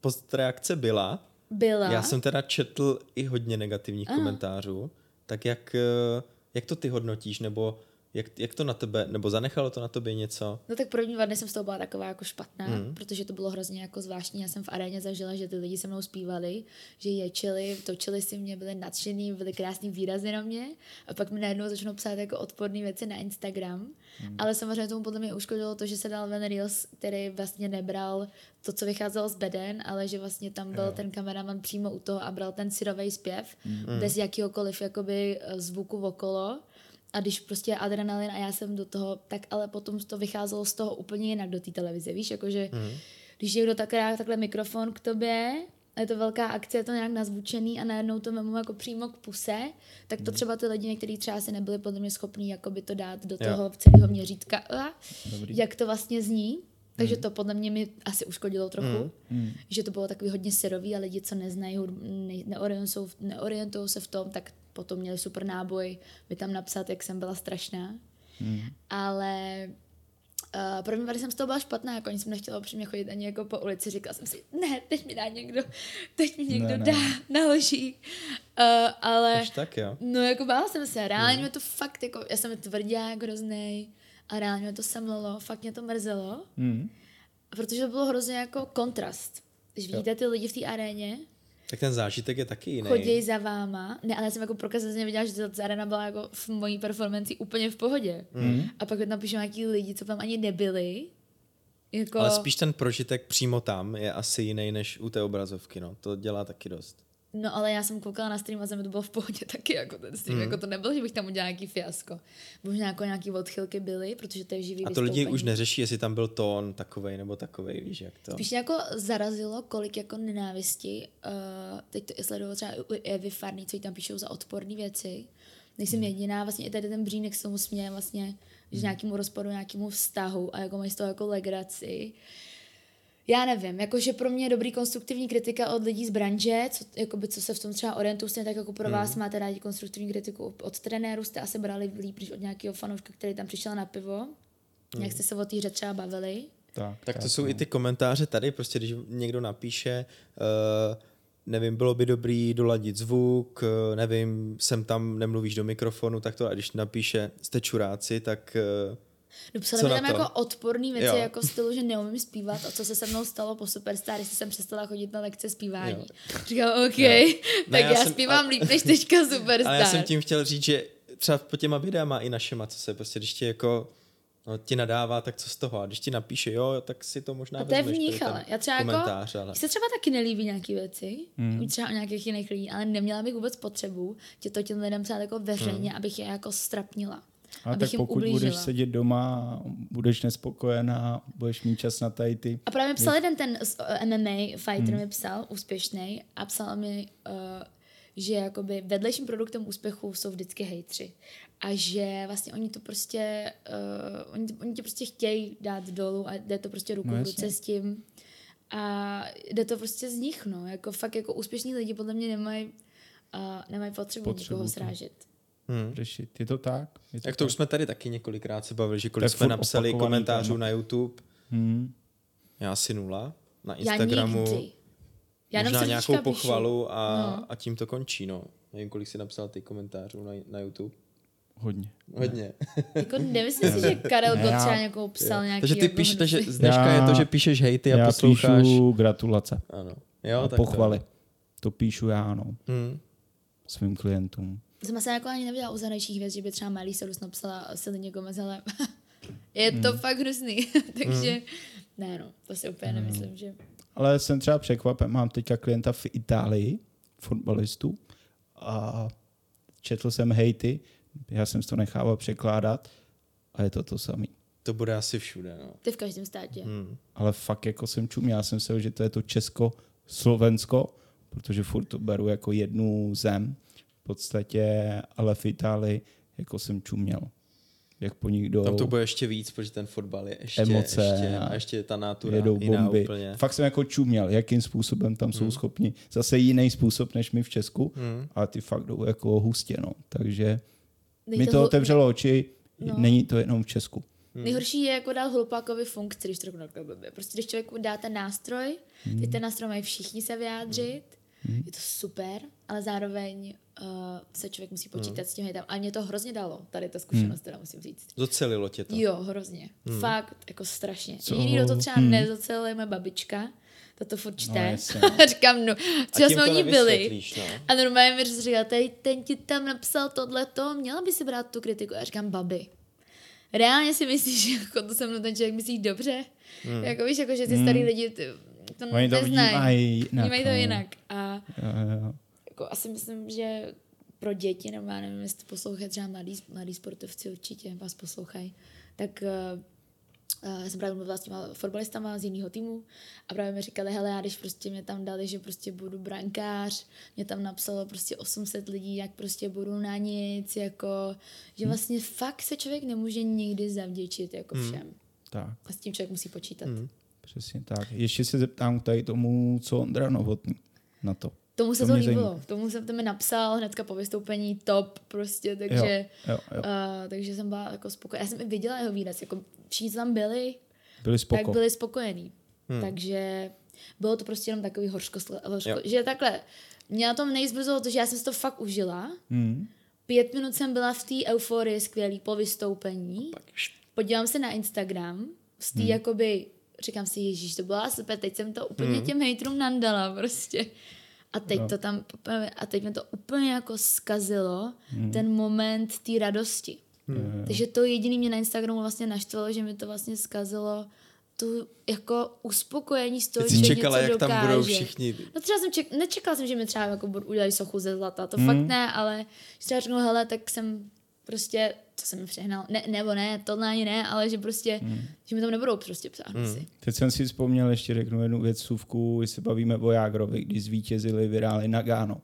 postreakce byla? Já jsem teda četl i hodně negativních komentářů. Tak jak to ty hodnotíš, nebo jak to na tebe, nebo zanechalo to na tobě něco? No tak první dva dny jsem s tou byla taková jako špatná, protože to bylo hrozně jako zvláštní. Já jsem v aréně zažila, že ty lidi se mnou zpívali, že ječili, točili si mě, byli nadšený, byly krásný výrazy na mě a pak mi najednou začnou psát jako odporné věci na Instagram. Ale samozřejmě tomu podle mě uškodilo to, že se dal ven Reels, který vlastně nebral to, co vycházelo z beden, ale že vlastně tam byl ten kameraman přímo u toho a bral ten syrovej zpěv bez jakýhokoliv jakoby zvuku okolo. A když prostě adrenalin a já jsem do toho, tak ale potom to vycházelo z toho úplně jinak do té televize, víš, jakože když někdo takhle mikrofon k tobě, je to velká akce, je to nějak nazvučený a najednou to mimo jako přímo k puse, tak to třeba ty lidi, někteří třeba si nebyli podle mě schopní jakoby to dát do toho celého měřítka, jak to vlastně zní, takže to podle mě mi asi uškodilo trochu, že to bylo takový hodně syrový a lidi, co neznají, neorientují se v tom, tak potom měli super náboj mi tam napsat, jak jsem byla strašná. Ale první vary jsem z toho byla špatná, jako ani jsem nechtěla upřímně chodit ani jako po ulici. Říkala jsem si, ne, teď mi někdo dá na loží. Ale tak, jo. No jako bála jsem se, reálně mě to fakt, jako, já jsem tvrdák hroznej a reálně mě to semlelo, fakt mě to mrzelo. Protože to bylo hrozně jako kontrast. Když vidíte ty lidi v té aréně, tak ten zážitek je taky jiný. Chodí za váma. Ne, ale já jsem jako prokazatelně viděla, že ta arena byla jako v mojí performanci úplně v pohodě. A pak napíšu nějaký lidi, co tam ani nebyli. Jako... Ale spíš ten prožitek přímo tam je asi jiný než u té obrazovky. No. To dělá taky dost. No ale já jsem koukala na stream a to bylo v pohodě taky. Jako ten stream. Jako to nebylo, že bych tam udělala nějaký fiasko. Možná jako nějaký odchylky byly, protože to je živý vystoupení. A to lidi už neřeší, jestli tam byl tón takovej nebo takovej, víš jak to. Spíš jako zarazilo, kolik jako nenávisti. Teď to i sledoval třeba Evy Farný, co jí tam píšou za odporné věci. Nejsem jediná, vlastně i tady ten Břínek se tomu směje vlastně, že nějakému rozpadu, nějakému vztahu a jako mají z toho jako legraci. Já nevím, jakože pro mě je dobrý konstruktivní kritika od lidí z branže, co, jakoby, co se v tom třeba orientují, tak jako pro vás máte rádi konstruktivní kritiku od trenérů, jste asi brali líp od nějakého fanouška, který tam přišel na pivo, jak jste se o té hře třeba bavili. Tak to jsou i ty komentáře tady, prostě když někdo napíše, nevím, bylo by dobrý doladit zvuk, nevím, sem tam nemluvíš do mikrofonu, tak to a když napíše jste čuráci, tak... Dopsali mi tam to? Jako odporný věci, jako stylu, že neumím zpívat a co se mnou stalo po Superstar, jestli jsem přestala chodit na lekce zpívání. Říkal, OK, tak já zpívám líp než teďka Superstar. Ale já jsem tím chtěl říct, že třeba po těma videama i našema, co se prostě, když ti jako ti nadává, tak co z toho? A když ti napíše, jo, tak si to možná vezmeš. A to je vnich, ale já třeba komentář, jako, ale... se třeba taky nelíbí nějaké věci, třeba o nějakých jiných lidí, ale neměla bych vůbec potřebu těm lidem psát jako veřejně, abych je jako strapnila. A tak pokud budeš sedět doma, budeš nespokojená, budeš mít čas na tady ty... A právě psal jeden ten MMA fighter, mi psal, úspěšnej, a psal mi, že jakoby vedlejším produktem úspěchu jsou vždycky hejtři. A že vlastně oni to prostě, oni tě prostě chtějí dát dolů a jde to prostě ruku v ruce s tím. A jde to prostě z nich, no. Jako fakt jako úspěšní lidi podle mě nemají potřebu nikoho srážet. Řešit. Je to tak? Je to tak to už jsme tady taky několikrát se bavili, že kolik jsme napsali komentářů na YouTube. Já asi 0. Na Instagramu já možná nějakou pochvalu a tím to končí. No. Nevím, kolik jsi napsal ty komentářů na YouTube. Hodně. Jako nemyslím si, že Karel Gott třeba někoho psal nějaký... Takže ty píšeš, takže z dneška je to, že píšeš hejty a posloucháš... Já píšu gratulace. Ano. Jo, tak pochvaly. To píšu já, no. Svým klientům. Jsem asi jako ani nevěděla o zahraničních věc, že by třeba Marisha napsala Seleně Gomez, ale je to fakt hrozný. Takže ne, no, to si úplně nemyslím, že... Ale jsem třeba překvapen, mám teďka klienta v Itálii, fotbalistu, a četl jsem hejty, já jsem to nechával překládat a je to samý. To bude asi všude, no. To v každém státě. Ale fakt jako jsem čuměl, já jsem se, že to je to Česko, Slovensko, protože furt to beru jako jednu zem. V podstatě, ale v Itálii jako jsem čuměl. Jak po nich jdou... Tam to bude ještě víc, protože ten fotbal je ještě... Emoce a ještě ta nátura jedou bomby. Úplně. Fakt jsem jako čuměl, jakým způsobem tam jsou schopni. Zase jiný způsob, než my v Česku, ale ty fakt jdou jako hustě. No. Takže mi to otevřelo oči, není to jenom v Česku. Nejhorší je jako dát hlupákovi funkci, když to řeknu takové. Prostě když člověku dá ten nástroj, teď ten nástroj mají všichni se vyjádřit, je to super, ale zároveň se člověk musí počítat s tím hejtem. A mě to hrozně dalo, tady ta zkušenost, teda musím říct. Zocelilo tě to? Jo, hrozně. Fakt, jako strašně. Jiný, kdo to třeba nezocelil, moje babička, ta to furt čte. No, říkám, no, třeba jsme o ní byli. No? A normálně mi říkala, ten ti tam napsal tohleto, měla by si brát tu kritiku. Já říkám, babi, reálně si myslíš, že jako to se mnou ten člověk myslí dobře? Jako víš, jako, že ty starý lidi... To neznají, vnímají to jinak. A jako asi myslím, že pro děti, nebo já nevím, jestli poslouchají třeba mladí sportovci, určitě vás poslouchají, tak já jsem právě mluvila s těma fotbalistama z jiného týmu a právě mi říkali, hele, já když prostě mě tam dali, že prostě budu brankář, mě tam napsalo prostě 800 lidí, jak prostě budu na nic, jako, že vlastně fakt se člověk nemůže nikdy zavděčit jako všem. Tak. A s tím člověk musí počítat. Přesně tak. Ještě se zeptám tady tomu, co Ondra Novotný na to. Tomu se to líbilo. Tomu jsem to mi napsal hnedka po vystoupení top prostě, takže, jo. Takže jsem byla jako spokojená. Já jsem i viděla jeho výraz, jako všichni, co tam byli spokojení. Takže bylo to prostě jenom takový hořko, že takhle. Mě na tom nejzbrzelo to, že já jsem si to fakt užila. 5 minut jsem byla v té euforii skvělý po vystoupení. Podívám se na Instagram z té jakoby, říkám si, ježíš, to byla super, teď jsem to úplně těm hejtrům nandala prostě. A teď to tam, a teď mě to úplně jako zkazilo, ten moment té radosti. Takže to jediný mě na Instagramu vlastně naštvalo, že mi to vlastně zkazilo tu jako uspokojení z toho, že něco dokáže. Jak tam budou všichni. No třeba jsem nečekala jsem, že mi třeba jako udělají sochu ze zlata, to fakt ne, ale třeba řeknu, hele, tak jsem prostě, co jsem přehnal, tohle ani ne, ale že prostě, že mi tam nebudou prostě psát si. Teď jsem si vzpomněl, ještě řeknu jednu věc, suvku, když se bavíme o Jágrovi, když zvítězili, vyhráli Nagano.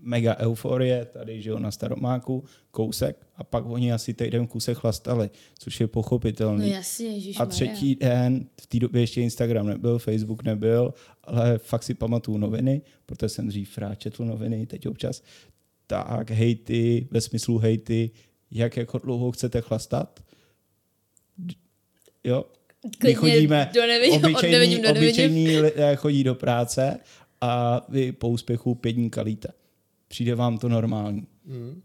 Mega euforie, tady žijou na Staromáku, kousek a pak oni asi týden kousek chlastali, což je pochopitelný. No jasně, ježišmarja. A třetí den, v té době ještě Instagram nebyl, Facebook nebyl, ale fakt si pamatuju noviny, protože jsem dřív rád četl noviny, teď občas, tak hejty, ve smyslu hejty, jak dlouho chcete chlastat? Jo? My chodíme, obyčejní lidé chodí do práce a vy po úspěchu 5 dní kalíte. Přijde vám to normální.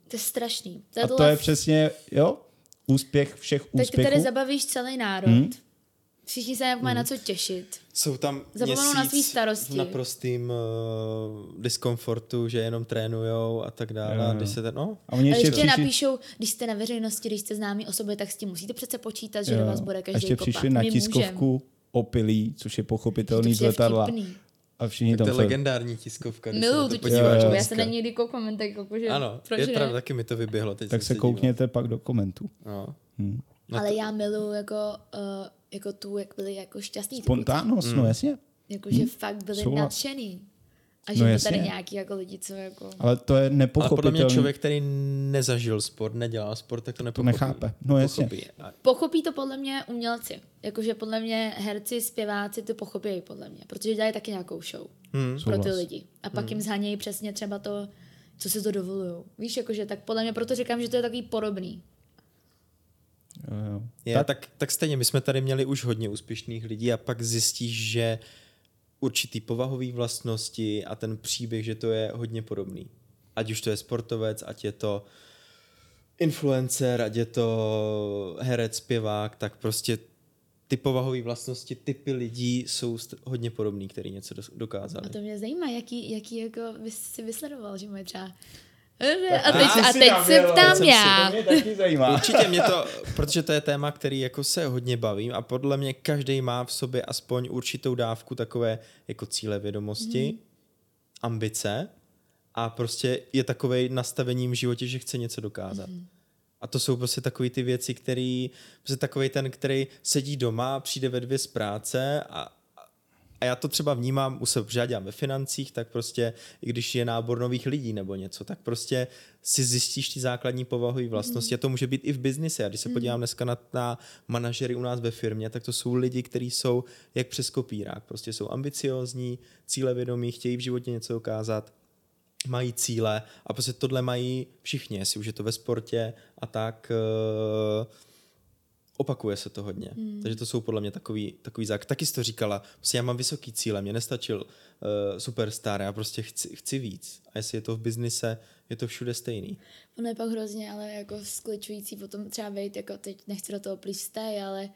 To je strašný. A to je přesně, jo, úspěch všech úspěchů. Tak ty tady zabavíš celý národ. Všichni se mají na co těšit. Jsou tam zapomenou na svý starosti. V naprostým diskomfortu, že jenom trénujou a tak dále. Když se a ještě napíšou, když jste na veřejnosti, když jste známí osoby, tak s tím musíte přece počítat, že do vás bude každý kopat. A ještě přišli na tiskovku opilí, což je pochopitelný z letadla. A všichni tak tam to je legendární tiskovka. Miluju tu tiskovku, já se na někdy koukám, tak jakože... Ano, je pravda, taky mi to vyběhlo. Teď tak se koukněte pak do komentů. Ale já miluju jako tu, jak byli jako šťastní. Spontánnost, no jasně. Jakože fakt byli nadšený. A že to tady nějaký jako lidi, co jako... Ale to je nepochopitelný. Ale podle mě člověk, který nezažil sport, nedělal sport, tak to nepochopí. To nechápe, no jasně. Pochopí to podle mě umělci. Jakože podle mě herci, zpěváci to pochopí podle mě, protože dělají taky nějakou show pro ty lidi. A pak jim zhánějí přesně třeba to, co si to dovolujou. Víš, jakože tak podle mě, proto říkám, že to je takový podobný. Tak stejně, my jsme tady měli už hodně úspěšných lidí a pak zjistíš, že určitý povahový vlastnosti a ten příběh, že to je hodně podobný. Ať už to je sportovec, ať je to influencer, ať je to herec, zpěvák, tak prostě ty povahové vlastnosti, typy lidí jsou hodně podobný, který něco dokázali. A to mě zajímá, jaký jako si vysledoval, že moje třeba... A teď se ptám já. Určitě mě to, protože to je téma, který jako se hodně bavím a podle mě každý má v sobě aspoň určitou dávku takové jako cíle vědomosti, ambice a prostě je takovej nastavením v životě, že chce něco dokázat. A to jsou prostě takový ty věci, který prostě takovej ten, který sedí doma, přijde ve 2 z práce a já to třeba vnímám u sebe, protože já dělám ve financích, tak prostě, i když je nábor nových lidí nebo něco, tak prostě si zjistíš ty základní povahové vlastnosti. A to může být i v biznise. A když se podívám dneska na manažery u nás ve firmě, tak to jsou lidi, kteří jsou jak přes kopírák. Prostě jsou ambiciózní, cílevědomí, chtějí v životě něco ukázat, mají cíle a prostě tohle mají všichni, jestli už je to ve sportě a tak... Opakuje se to hodně. Takže to jsou podle mě takový zák. Taky jsi to říkala, prostě já mám vysoký cíle, mě nestačil superstar, já prostě chci víc. A jestli je to v biznise, je to všude stejný. Ono je pak hrozně, ale jako skličující potom třeba vejít, jako teď nechci do toho plístaj, ale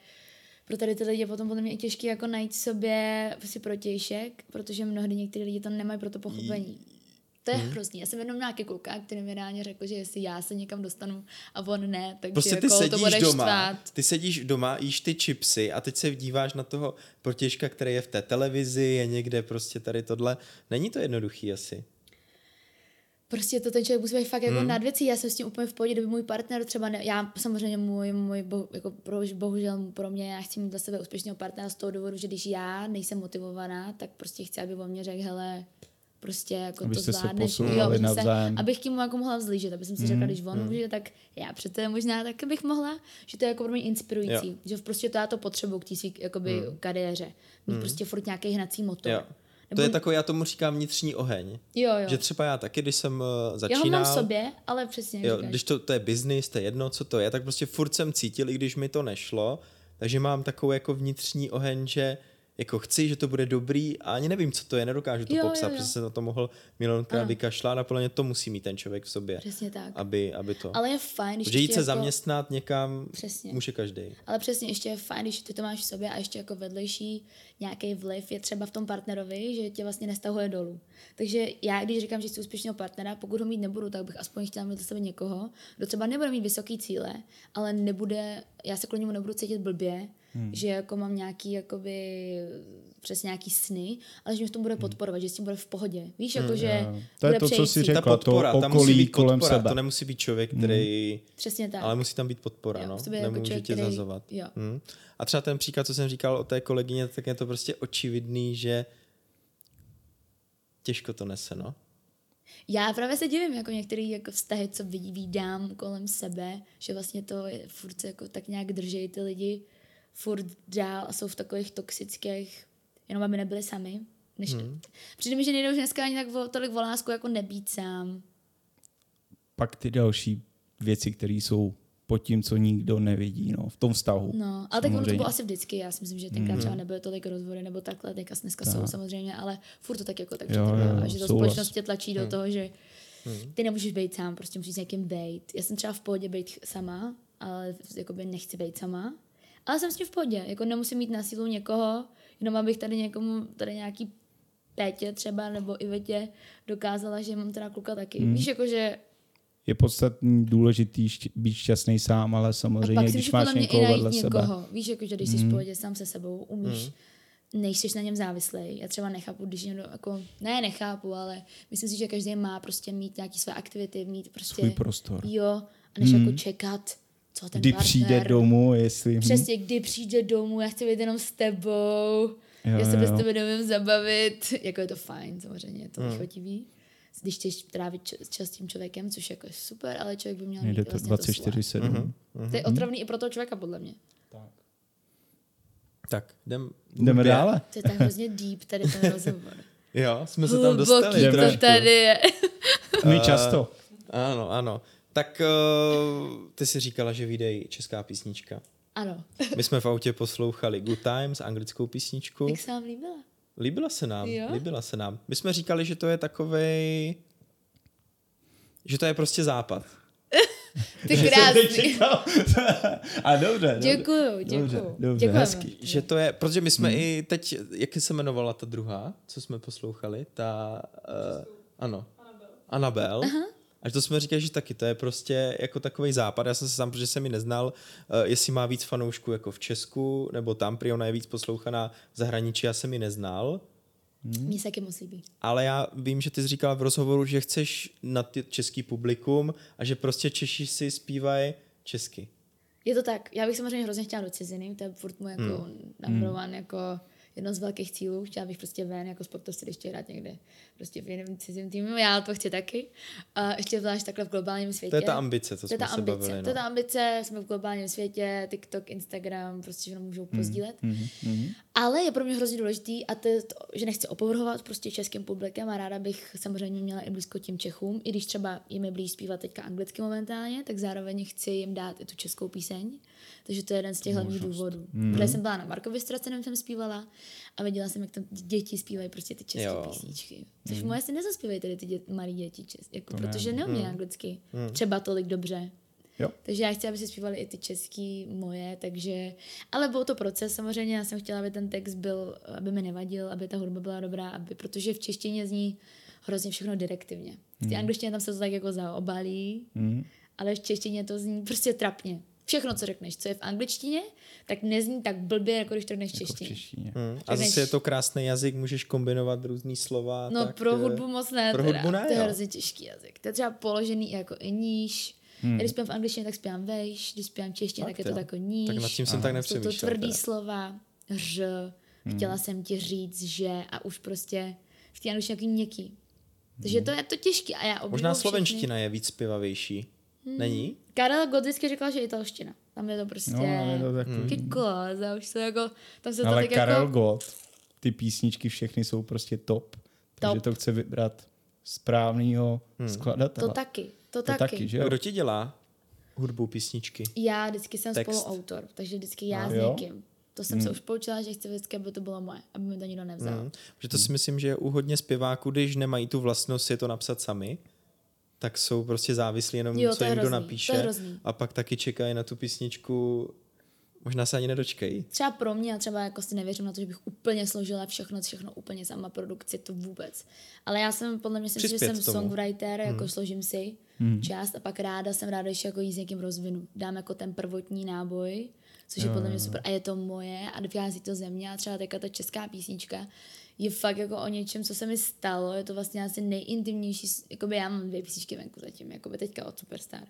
pro tady ty lidi potom podle mě je těžký jako najít sobě prostě protějšek, protože mnohdy některé lidi tam nemají pro to pochopení. To je hrozný. Já jsem jednou nějaký kluka, který mi reálně řekl, že jestli já se někam dostanu a on ne, takže prostě ty jako to budeš štvát. Ty sedíš doma, jíš ty chipsy a teď se díváš na toho protějška, který je v té televizi, je někde prostě tady tohle. Není to jednoduchý asi. Prostě to ten člověk musí být fakt jako nad věcí. Já jsem s tím úplně v pohodě, kdyby můj partner třeba... Já samozřejmě bohužel pro mě, já chci mít za sebe úspěšného partnera z toho důvodu, že když já nejsem motivovaná, tak prostě chci, aby o mě řekl, hele, prostě jako abyste to zvládneš, abych k němu jako mohla vzlížet, aby jsem si řekla, když on může, tak já přece možná tak bych mohla, že to je jako pro mě inspirující, že prostě to já to potřebuji k té své kariéře, mít prostě furt nějaký hnací motor. Nebo... To je takový, já tomu říkám vnitřní oheň. Jo, jo. Že třeba já taky, když jsem začínal... Já ho mám v sobě, ale přesně jo, když to je business, to je jedno, co to je, tak prostě furt jsem cítil, i když mi to nešlo. Takže mám takový jako vnitřní oheň, že jako chci, že to bude dobrý a ani nevím, co to je, nedokážu to popsat, protože jsem na to mohl milionkrát vykašlát a podle mě to musí mít ten člověk v sobě. Přesně tak. Aby to. Ale je fajn, že jít se jako... zaměstnat někam přesně. Může každej. Ale přesně, ještě je fajn, když ty to máš v sobě a ještě jako vedlejší nějaký vliv je třeba v tom partnerovi, že tě vlastně nestahuje dolů. Takže já, když říkám, že chci úspěšného partnera, pokud ho mít nebudu, tak bych aspoň chtěla mít do sebe někoho, kdo třeba nebude mít vysoké cíle, ale nebude, já se kvůli němu nebudu cítit blbě. Že jako mám nějaký jakoby, přesně nějaký sny, ale že mě v tom bude podporovat, že s tím bude v pohodě. Víš, jako že to je to, co si řekla, ta podpora, to okolí musí být kolem podpora, sebe. To nemusí být člověk, který... Přesně tak. Ale musí tam být podpora, jo, no. Nemůže jako tě zazovat. A třeba ten příklad, co jsem říkal o té kolegyně, tak je to prostě očividný, že těžko to nese, no. Já právě se divím, jako některý jako vztahy, co vidím kolem sebe, že vlastně to je, furt se jako tak nějak drží ty lidi furt dál a jsou v takových toxických, jenom aby nebyli sami. Přijde mi, že nejde už dneska ani tak tolik o lásku, jako nebýt sám. Pak ty další věci, které jsou pod tím, co nikdo nevidí, no, v tom vztahu. No, ale tak ono to bylo asi vždycky, já si myslím, že tenkrát třeba nebyly tolik rozvory, nebo takhle, teďka dneska jsou samozřejmě, ale furt to tak jako tak přetrvává, že to společnost tě tlačí do toho, že ty nemůžeš být sám, prostě musíš s někým být. Já jsem třeba v pohodě být sama, ale jakoby nechci být sama. Ale jsem s tím v pohodě, jako nemusím mít na sílu někoho, jenom abych tady někomu, tady nějaký Pétě třeba, nebo Ivetě dokázala, že mám teda kluka taky. Víš, jakože... Je podstatně důležitý být šťastný sám, ale samozřejmě, když máš někoho vedle sebe. Víš, jakože když jsi v pohodě sám se sebou, umíš, nejsi na něm závislej. Já třeba nechápu, když někdo jako... Ne, nechápu, ale myslím si, že každý má prostě mít nějaký své aktivity, mít prostě... Svůj prostor. Jo, a než jako čekat... Kdy partner, přijde domů, jestli... Přesně, kdy přijde domů, já chci být jenom s tebou, jo, já se bez tebe nevím zabavit. Jako je to fajn, samozřejmě, je to vychotivý. Když chceš trávit čas s tím člověkem, což je jako super, ale člověk by měl mít to vlastně 24/7. To je otravný i pro toho člověka, podle mě. Tak, jdeme dále. To je tak hrozně deep tady ten rozhovor. Jo, jsme se tam dostali. Hluboký to tady je. My často. Ano, ano. Tak ty si říkala, že vyjde česká písnička. Ano. My jsme v autě poslouchali Good Times, anglickou písničku. Jak se vám líbila? Líbila se nám, jo? Líbila se nám. My jsme říkali, že to je takovej... Že to je prostě západ. Ty krásný. A dobře. Děkuju. Hezky. Že to je, protože my jsme i teď, jak se jmenovala ta druhá, co jsme poslouchali, ta... ano. Anabel. Aha. A to jsme říkali, že taky to je prostě jako takovej západ. Já jsem se sám, protože jsem ji neznal, jestli má víc fanoušků jako v Česku, nebo tam, prý ona je víc poslouchaná v zahraničí, já jsem ji neznal. Mně se taky moc líbí. Ale já vím, že ty jsi říkala v rozhovoru, že chceš na český publikum a že prostě Češi si zpívají česky. Je to tak. Já bych samozřejmě hrozně chtěla do ciziny, to je furt mu jako naprovan jako... Jedno z velkých cílů, chtěla bych prostě ven, jako sportovci, když chtějí hrát někde prostě v jiném cizím týmu, já to chci taky. A ještě zvlášť takhle v globálním světě. To je ta ambice, co jsme se bavili. No. To je ta ambice, jsme v globálním světě, TikTok, Instagram, prostě, že můžou pozdílet. Ale je pro mě hrozně důležitý a to, že nechci opovrhovat prostě českým publikem a ráda bych samozřejmě měla i blízko tím Čechům, i když třeba jim je blíž zpívat teďka anglicky momentálně, tak zároveň chci jim dát i tu českou píseň. Takže to je jeden z těch hlavních důvodů. Když jsem byla na Markovi Straceném, jsem zpívala a viděla jsem, jak tam děti zpívají prostě ty české písničky. Což moje si nezaspívají tady ty malí děti česky, jako, protože neumí anglicky třeba tolik dobře. Jo. Takže já chci, aby si zpívali i ty český moje, takže... Ale byl to proces samozřejmě, já jsem chtěla, aby ten text byl, aby mi nevadil, aby ta hudba byla dobrá, aby... protože v češtině zní hrozně všechno direktivně. V té angličtině tam se to tak jako zaobalí, ale v češtině to zní prostě trapně. Všechno, co řekneš, co je v angličtině, tak nezní tak blbě, jako když to řekneš v češtině. A zase je to krásný jazyk, můžeš kombinovat různý slova. No tak, pro hudbu moc ne, pro hudbu ne, to je hrozně těžký jazyk. To je třeba položený jako i níž. Když zpívám v angličtině, tak zpívám vejš, když zpívám v češtině, tak je to jako níž. Tak nad tím jsem tak nepřemýšlel. Jsou to tvrdý slova, ř, chtěla jsem ti říct, že a už prostě v té angličtině nějaký měkký. Takže to je to těžký a já možná slovenština je víc zpěvavější. Není? Karel Gott vždycky říkal, že italština. Tam je to prostě... No, je to takový... Kikoza, už se jako... Tam se ale to Karel jako... Gott ty písničky všechny jsou prostě top. Takže to chce vybrat správnýho skladatele. To taky. Že? Kdo ti dělá hudbu, písničky? Já vždycky jsem spoluautor, takže vždycky já s někým. To jsem se už poučila, že chci vždycky, aby to bylo moje, aby mi to nikdo nevzal. Protože to si myslím, že u hodně zpěváků, když nemají tu vlastnost je to napsat sami, tak jsou prostě závislí jenom, co jim kdo napíše. A pak taky čekají na tu písničku, možná se ani nedočkají. Třeba pro mě, a třeba jako si nevěřím na to, že bych úplně složila všechno úplně sama produkci, to vůbec. Ale já jsem, podle mě, že jsem songwriter, jako složím si část a pak jsem ráda, že jako ji s někým rozvinu. Dám jako ten prvotní náboj, což je podle mě super a je to moje a vychází to ze mě a třeba teďka ta česká písnička je fakt jako o něčem, co se mi stalo, je to vlastně asi nejintimnější, jakoby já mám 2 písničky venku zatím, jakoby teďka od Superstar.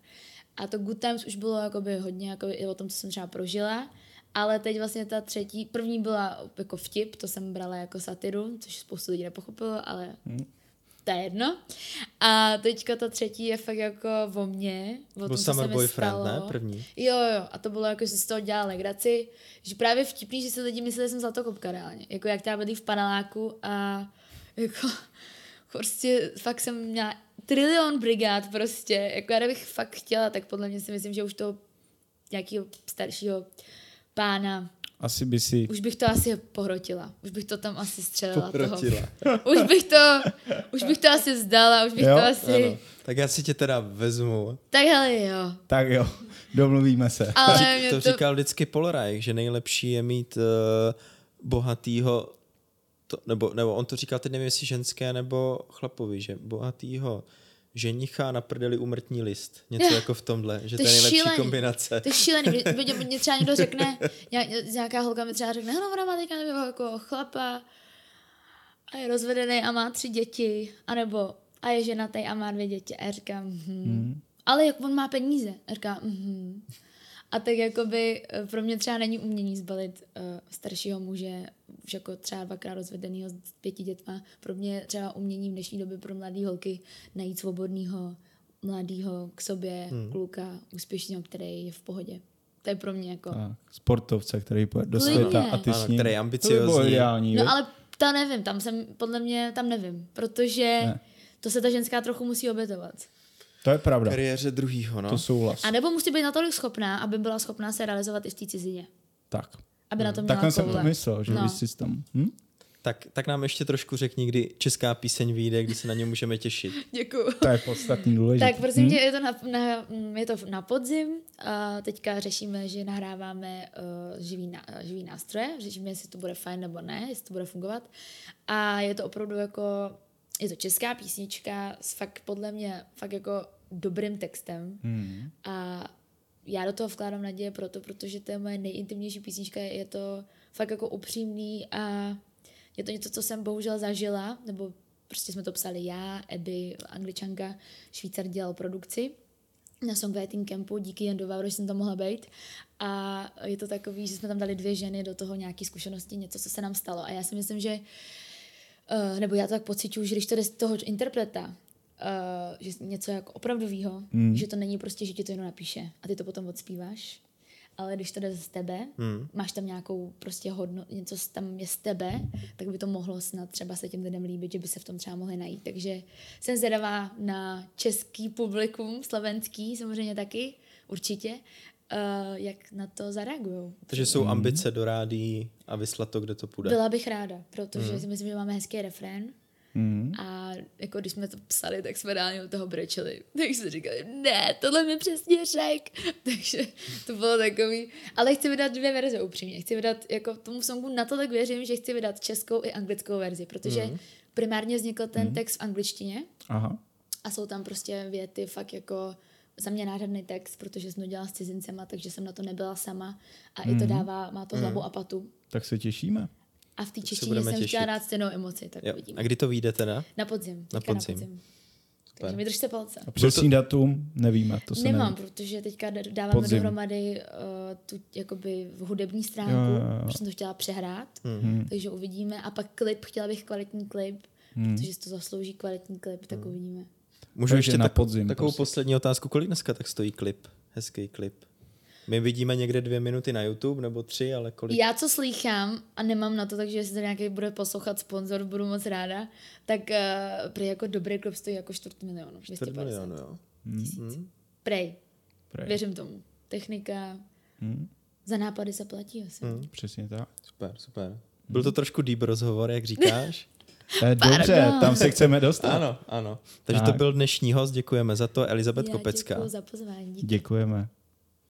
A to Good Times už bylo jakoby hodně jakoby i o tom, co jsem třeba prožila, ale teď vlastně ta první byla jako vtip, to jsem brala jako satiru, což spoustu lidí nepochopilo, ale to je jedno. A teďka ta třetí je fakt jako o mě, o tom, co se mi stalo. Ne? První. Jo, a to bylo jako, že si z toho dělala legraci, že právě vtipný, že se lidi mysleli, že jsem zlatokopka reálně, jako jak já bydlí v paneláku a jako prostě fakt jsem měla trilion brigád prostě, jako já bych fakt chtěla, tak podle mě si myslím, že už toho nějakého staršího pána asi by si... Už bych to asi pohrotila. Už bych to tam asi střelila. Už bych to asi vzdala. Ano. Tak já si tě teda vezmu. Tak jo, domluvíme se. Ale to říkal vždycky Paul Reich, že nejlepší je mít bohatýho... Nebo on to říkal, teď nevím, jestli ženské nebo chlapovi, že bohatýho... ženicha na prdeli umrtní list. Něco jako v tomhle, že to je nejlepší šílený kombinace. To je šílený. Mě třeba někdo řekne, nějaká holka mi třeba řekne, ona má teďka jako chlapa a je rozvedený a má 3 děti, anebo a je ženatý a má 2 děti. A já říkám, ale jak on má peníze? A říkám, A tak jakoby pro mě třeba není umění zbalit staršího muže, už jako třeba 2krát rozvedenýho s 5 dětma. Pro mě třeba umění v dnešní době pro mladý holky najít svobodného, mladého k sobě, kluka, úspěšného, který je v pohodě. To je pro mě jako... Tak, sportovce, který pojde do světa a ty s ním. Který je ambiciozní. No ale to nevím, tam nevím, protože to se ta ženská trochu musí obětovat. To je pravda. Kariéře druhýho, no. To souhlas. A nebo musí být natolik schopná, aby byla schopná se realizovat i v té cizině. Tak. Aby na to měla koule. Tak jsem to myslel, že bys si tam... Tak nám ještě trošku řekni, kdy česká píseň vyjde, kdy se na ně můžeme těšit. Děkuju. To je podstatně důležité. Tak prosím tě, je to na podzim. Teďka řešíme, že nahráváme živý nástroje. Řešíme, jestli to bude fajn nebo ne, jestli to bude fungovat. A je to opravdu jako... Je to česká písnička s fakt podle mě fakt jako dobrým textem a já do toho vkládám naděje protože to je moje nejintimnější písnička, je to fakt jako upřímný a je to něco, co jsem bohužel zažila, nebo prostě jsme to psali já, Abby, Angličanka, Švýcar dělal produkci na songwriting campu, díky jen do Vavru, že jsem tam mohla být a je to takový, že jsme tam dali 2 ženy do toho nějaký zkušenosti, něco, co se nám stalo a já si myslím, že nebo já to tak pociťuji, že když to jde z toho interpreta, že něco jako opravdovýho, že to není prostě, že ti to jenom napíše a ty to potom odspíváš, ale když to jde z tebe, máš tam nějakou prostě hodnotu, něco tam je z tebe, tak by to mohlo snad třeba se těm lidem líbit, že by se v tom třeba mohli najít. Takže jsem zvědavá na český publikum, slovenský samozřejmě taky, určitě, jak na to zareagujou. Takže jsou ambice do rádií a vyslat to, kde to půjde. Byla bych ráda, protože si myslím, že máme hezký refrén a jako když jsme to psali, tak jsme reálně od toho brečeli. Takže jsme říkali, ne, tohle mi přesně řek. Takže to bylo takový. Ale chci vydat 2 verze upřímně. Chci vydat, jako tomu songu natolik věřím, že chci vydat českou i anglickou verzi, protože primárně vznikl ten text v angličtině. Aha. A jsou tam prostě věty fakt jako za mě nádherný text, protože jsem to dělala s cizincema, takže jsem na to nebyla sama a i to dává, má to hlavu a patu. Tak se těšíme. A v té češtině jsem chtěla dát stejnou emoci, tak uvidíme. A kdy to vyjde teda? Na podzim. Takže mi držte palce. A přesný datum nevíme, to se nemám, protože teďka dáváme dohromady tu jakoby hudební stránku, protože jsem to chtěla přehrát, takže uvidíme. A pak klip, chtěla bych kvalitní klip, protože si to zaslouží kvalitní klip, tak uvidíme. Můžu ještě na podzim, takovou poslední otázku. Kolik dneska tak stojí klip? Hezký klip. My vidíme někde 2 minuty na YouTube nebo 3, ale kolik... Já co slýchám a nemám na to, takže jestli to nějaký bude poslouchat sponzor, budu moc ráda, tak prej jako dobrý klub stojí jako 4 milionu. 4 miliony, jo. Hmm. Prej. Věřím tomu. Technika... Hmm. Za nápady se platí asi. Hmm. Přesně tak. Super. Byl to trošku deep rozhovor, jak říkáš. Dobře, tam se chceme dostat. Ano. Takže tak. To byl dnešní host, děkujeme za to, Elizabeth Kopecká. Děkuji za pozvání. Děkujeme.